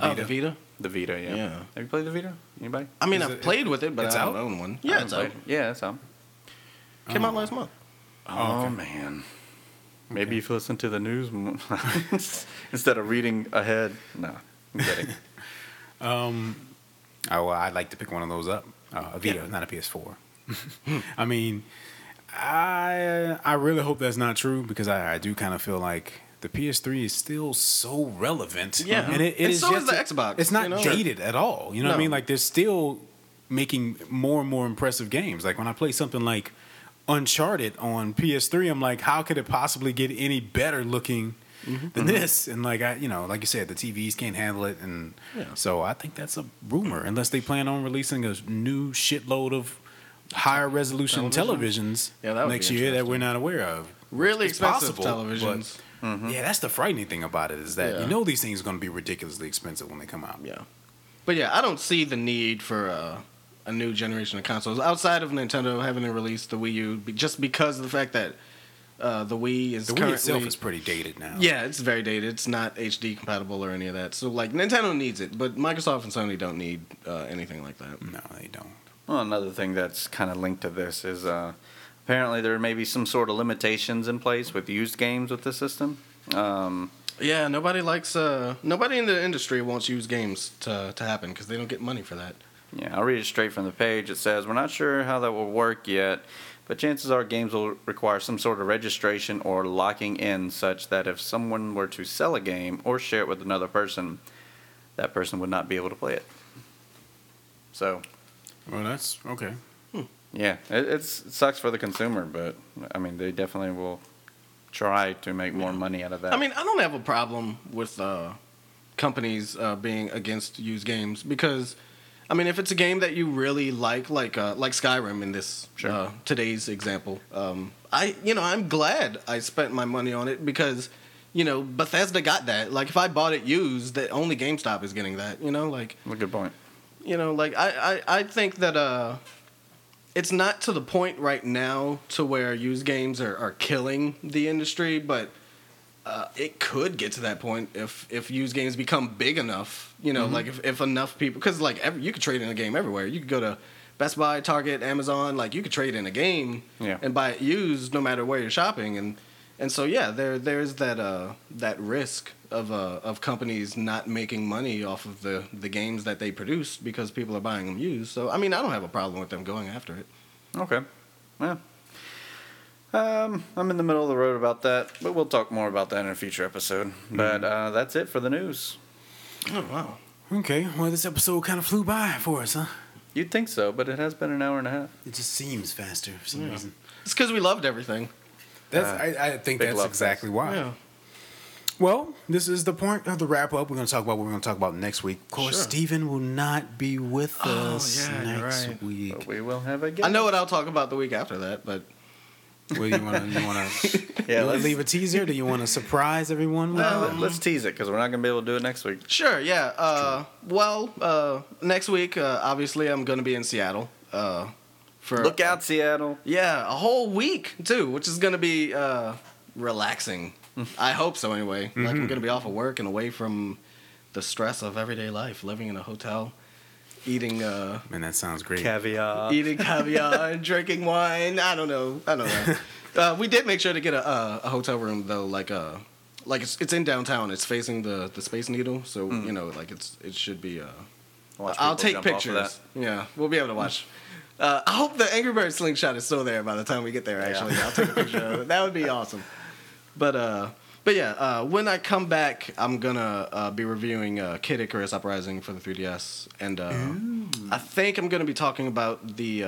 Oh, the Vita. The Vita. Yeah. Yeah. Have you played the Vita? Anybody? I mean, I've played with it, but I don't own one. Yeah, it's out. Yeah, it's out. Came out last month. Oh man. Maybe if you listen to the news instead of reading ahead. No, I'm kidding. I'd like to pick one of those up. A Vita, not a PS4. I mean, I really hope that's not true because I do kind of feel like the PS3 is still so relevant. Yeah, and so is the Xbox. It's not dated at all. You know what I mean? Like they're still making more and more impressive games. Like when I play something like Uncharted on PS3, I'm like, how could it possibly get any better looking? Mm-hmm. than this, and like like you said, the TVs can't handle it, and so I think that's a rumor. Unless they plan on releasing a new shitload of higher resolution televisions next year that we're not aware of. Really expensive televisions. But, yeah, that's the frightening thing about it is that these things are going to be ridiculously expensive when they come out. Yeah, but I don't see the need for a new generation of consoles outside of Nintendo having to release the Wii U just because of the fact that. The Wii is currently... The Wii itself is pretty dated now. Yeah, it's very dated. It's not HD compatible or any of that. So, Nintendo needs it, but Microsoft and Sony don't need anything like that. No, they don't. Well, another thing that's kind of linked to this is apparently there may be some sort of limitations in place with used games with the system. Yeah, nobody in the industry wants used games to happen because they don't get money for that. Yeah, I'll read it straight from the page. It says, we're not sure how that will work yet, but chances are games will require some sort of registration or locking in such that if someone were to sell a game or share it with another person, that person would not be able to play it. So. Well, that's okay. Yeah, it sucks for the consumer, but, I mean, they definitely will try to make more money out of that. I mean, I don't have a problem with companies being against used games because... I mean, if it's a game that you really like Skyrim in this today's example, I'm glad I spent my money on it because, Bethesda got that. Like, if I bought it used, that only GameStop is getting that. That's a good point. I think that it's not to the point right now to where used games are killing the industry, but. It could get to that point if used games become big enough, if enough people... Because, you could trade in a game everywhere. You could go to Best Buy, Target, Amazon. You could trade in a game and buy it used no matter where you're shopping. And so, yeah, there's that risk of companies not making money off of the games that they produce because people are buying them used. So, I mean, I don't have a problem with them going after it. Okay. Yeah. I'm in the middle of the road about that, but we'll talk more about that in a future episode. But that's it for the news. Oh, wow. Okay, well, this episode kind of flew by for us, huh? You'd think so, but it has been an hour and a half. It just seems faster for some reason. It's because we loved everything. That's I think that's exactly why. Yeah. Well, this is the point of the wrap-up. We're going to talk about what we're going to talk about next week. Of course, Stephen will not be with us next week. But we will have a guest. I know what I'll talk about the week after that, but... Well, you want to yeah, let's leave a teaser. Do you want to surprise everyone? Let's tease it because we're not going to be able to do it next week. Sure. Yeah. Next week, obviously, I'm going to be in Seattle. Look out, Seattle. Yeah, a whole week too, which is going to be relaxing. I hope so. Anyway, like I'm going to be off of work and away from the stress of everyday life, living in a hotel. Eating that sounds great. Caviar. Eating caviar and drinking wine. I don't know. We did make sure to get a hotel room though, like it's in downtown. It's facing the Space Needle, so you know, like it should be I'll take pictures. Yeah, we'll be able to watch. I hope the Angry Bird slingshot is still there by the time we get there actually. Yeah. I'll take a picture of it. That would be awesome. But when I come back, I'm going to be reviewing Kid Icarus Uprising for the 3DS. And I think I'm going to be talking about the...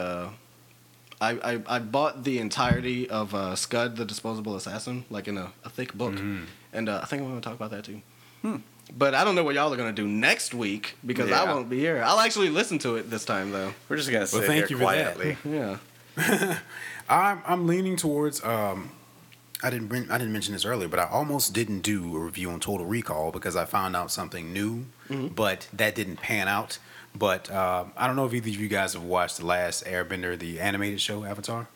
I bought the entirety of Scud, the Disposable Assassin, like in a thick book. And I think I'm going to talk about that too. But I don't know what y'all are going to do next week because I won't be here. I'll actually listen to it this time, though. We're just going to sit here quietly. Yeah. I'm leaning towards... I didn't mention this earlier, but I almost didn't do a review on Total Recall because I found out something new, but that didn't pan out. But I don't know if either of you guys have watched The Last Airbender, the animated show, Avatar.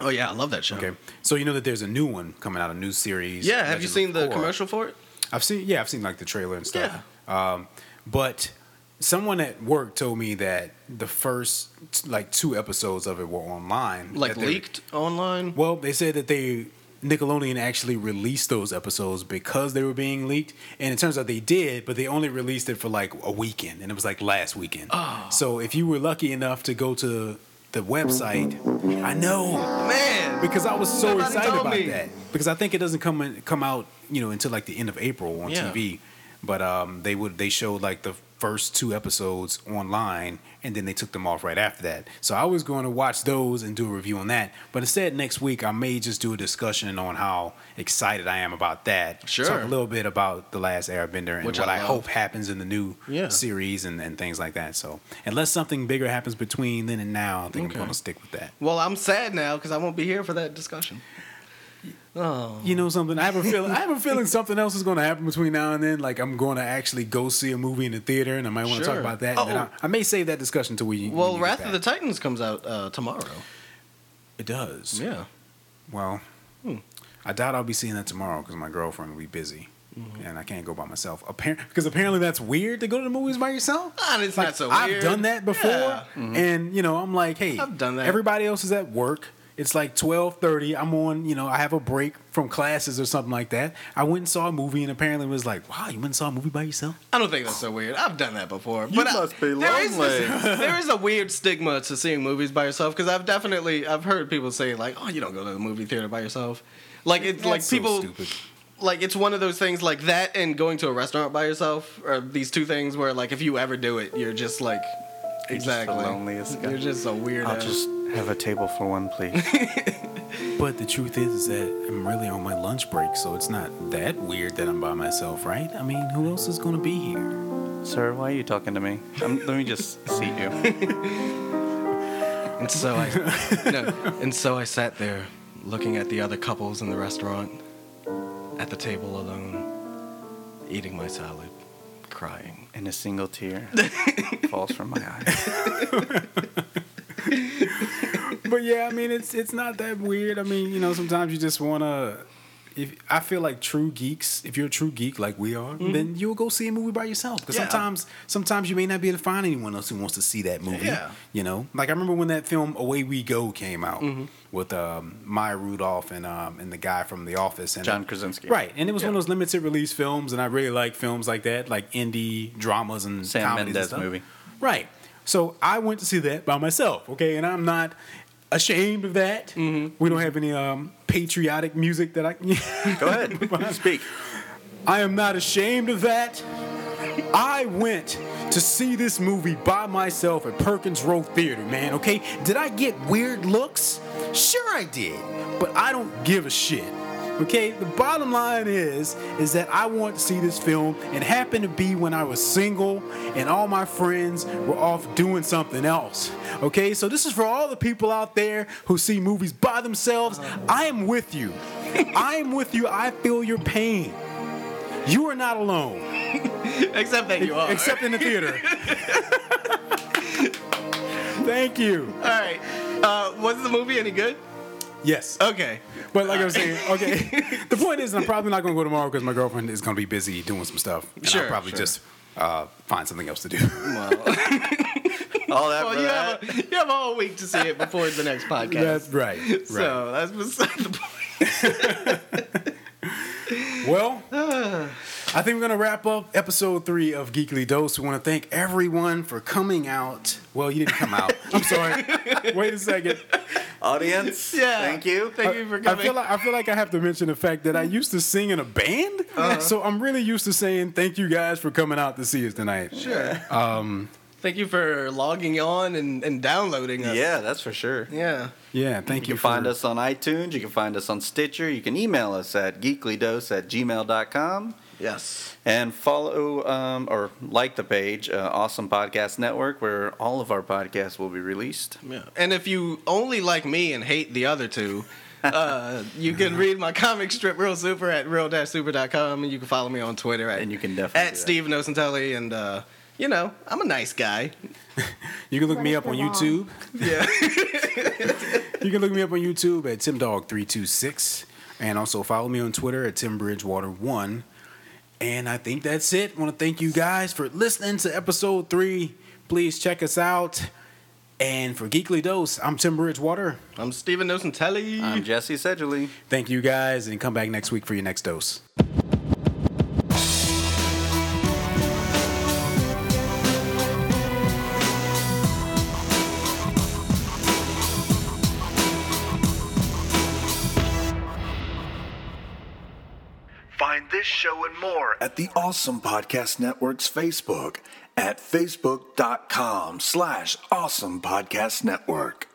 Oh, yeah. I love that show. Okay. So you know that there's a new one coming out, a new series. Yeah. Have you seen the commercial for it? I've seen like the trailer and stuff. Yeah. But someone at work told me that the first like two episodes of it were online. Like leaked online? Well, they said that Nickelodeon actually released those episodes because they were being leaked, and it turns out they did, but they only released it for like a weekend, and it was like last weekend. Oh. So if you were lucky enough to go to the website, I know, man, because I was so excited about that because I think it doesn't come out, you know, until like the end of April on TV, but they showed like the first two episodes online, and then they took them off right after that. So I was going to watch those and do a review on that, but instead next week I may just do a discussion on how excited I am about that. Sure. Talk a little bit about The Last Airbender and what I hope happens in the new series and things like that. So unless something bigger happens between then and now, I think I'm going to stick with that. Well, I'm sad now because I won't be here for that discussion. Oh. You know something? I have a feeling something else is going to happen between now and then. Like I'm going to actually go see a movie in the theater, and I might want to talk about that. And then I may save that discussion till we. Well, Wrath of the Titans comes out tomorrow. It does. Yeah. Well, I doubt I'll be seeing that tomorrow because my girlfriend will be busy, and I can't go by myself. Apparently that's weird to go to the movies by yourself. It's like, not so weird. I've done that before, and you know I'm like, hey, I've done that. Everybody else is at work. It's like 12:30. I'm on, you know, I have a break from classes or something like that. I went and saw a movie, and apparently it was like, wow, you went and saw a movie by yourself? I don't think that's so weird. I've done that before. You must be lonely. There is a weird stigma to seeing movies by yourself, because I've heard people say, like, oh, you don't go to the movie theater by yourself. Like, it's like so people... stupid. Like, it's one of those things like that and going to a restaurant by yourself are these two things where, like, if you ever do it, you're just, like... Exactly. You're just the loneliest guy. You're just a weirdo. I'll just have a table for one, please. But the truth is that I'm really on my lunch break, so it's not that weird that I'm by myself, right? I mean, who else is going to be here? Sir, why are you talking to me? Let me just seat you. And so I sat there looking at the other couples in the restaurant, at the table alone, eating my salad, crying. And a single tear falls from my eye. But yeah, I mean, it's not that weird. I mean, you know, sometimes you just want to... I feel like true geeks, if you're a true geek like we are, then you'll go see a movie by yourself. Because sometimes you may not be able to find anyone else who wants to see that movie. Yeah. You know? Like, I remember when that film Away We Go came out with Maya Rudolph and the guy from The Office. And John Krasinski. Right. And it was one of those limited release films, and I really like films like that, like indie dramas and comedies and stuff. Sam Mendes movie. Right. So I went to see that by myself, okay? And I'm not... ashamed of that. We don't have any patriotic music that I can... Go ahead. Speak. I am not ashamed of that. I went to see this movie by myself at Perkins Row Theater, man, okay? Did I get weird looks? Sure I did. But I don't give a shit. Okay, the bottom line is that I want to see this film. It happened to be when I was single and all my friends were off doing something else. Okay, so this is for all the people out there who see movies by themselves. I am with you. I am with you. I feel your pain. You are not alone. Except that you are. Except in the theater. Thank you. All right. Was the movie any good? Yes. Okay. But like I was saying, okay. The point is, I'm probably not going to go tomorrow because my girlfriend is going to be busy doing some stuff. And sure. I'll probably just find something else to do. Well, all that well, for that. You have a whole week to see it before the next podcast. That's right. So that's beside the point. Well, I think we're going to wrap up episode 3 of Geekly Dose. We want to thank everyone for coming out. Well, you didn't come out. I'm sorry. Wait a second. Audience, thank you. Thank you for coming. I feel like I have to mention the fact that I used to sing in a band. So I'm really used to saying thank you guys for coming out to see us tonight. Sure. Thank you for logging on and downloading us. Yeah, that's for sure. Yeah, thank you. You can find us on iTunes. You can find us on Stitcher. You can email us at geeklydose@gmail.com. Yes. And follow or like the page, Awesome Podcast Network, where all of our podcasts will be released. Yeah. And if you only like me and hate the other two, you can read my comic strip, Real Super, at real-super.com. And you can follow me on Twitter at Stephen Nocentelli and... you know, I'm a nice guy. You can look me up on YouTube. Yeah. You can look me up on YouTube at TimDog326. And also follow me on Twitter at TimBridgewater1. And I think that's it. I want to thank you guys for listening to episode 3. Please check us out. And for Geekly Dose, I'm Tim Bridgewater. I'm Stephen Nocentelli. I'm Jesse Sedgley. Thank you guys. And come back next week for your next dose. This show and more at the Awesome Podcast Network's Facebook at facebook.com/Awesome Podcast Network.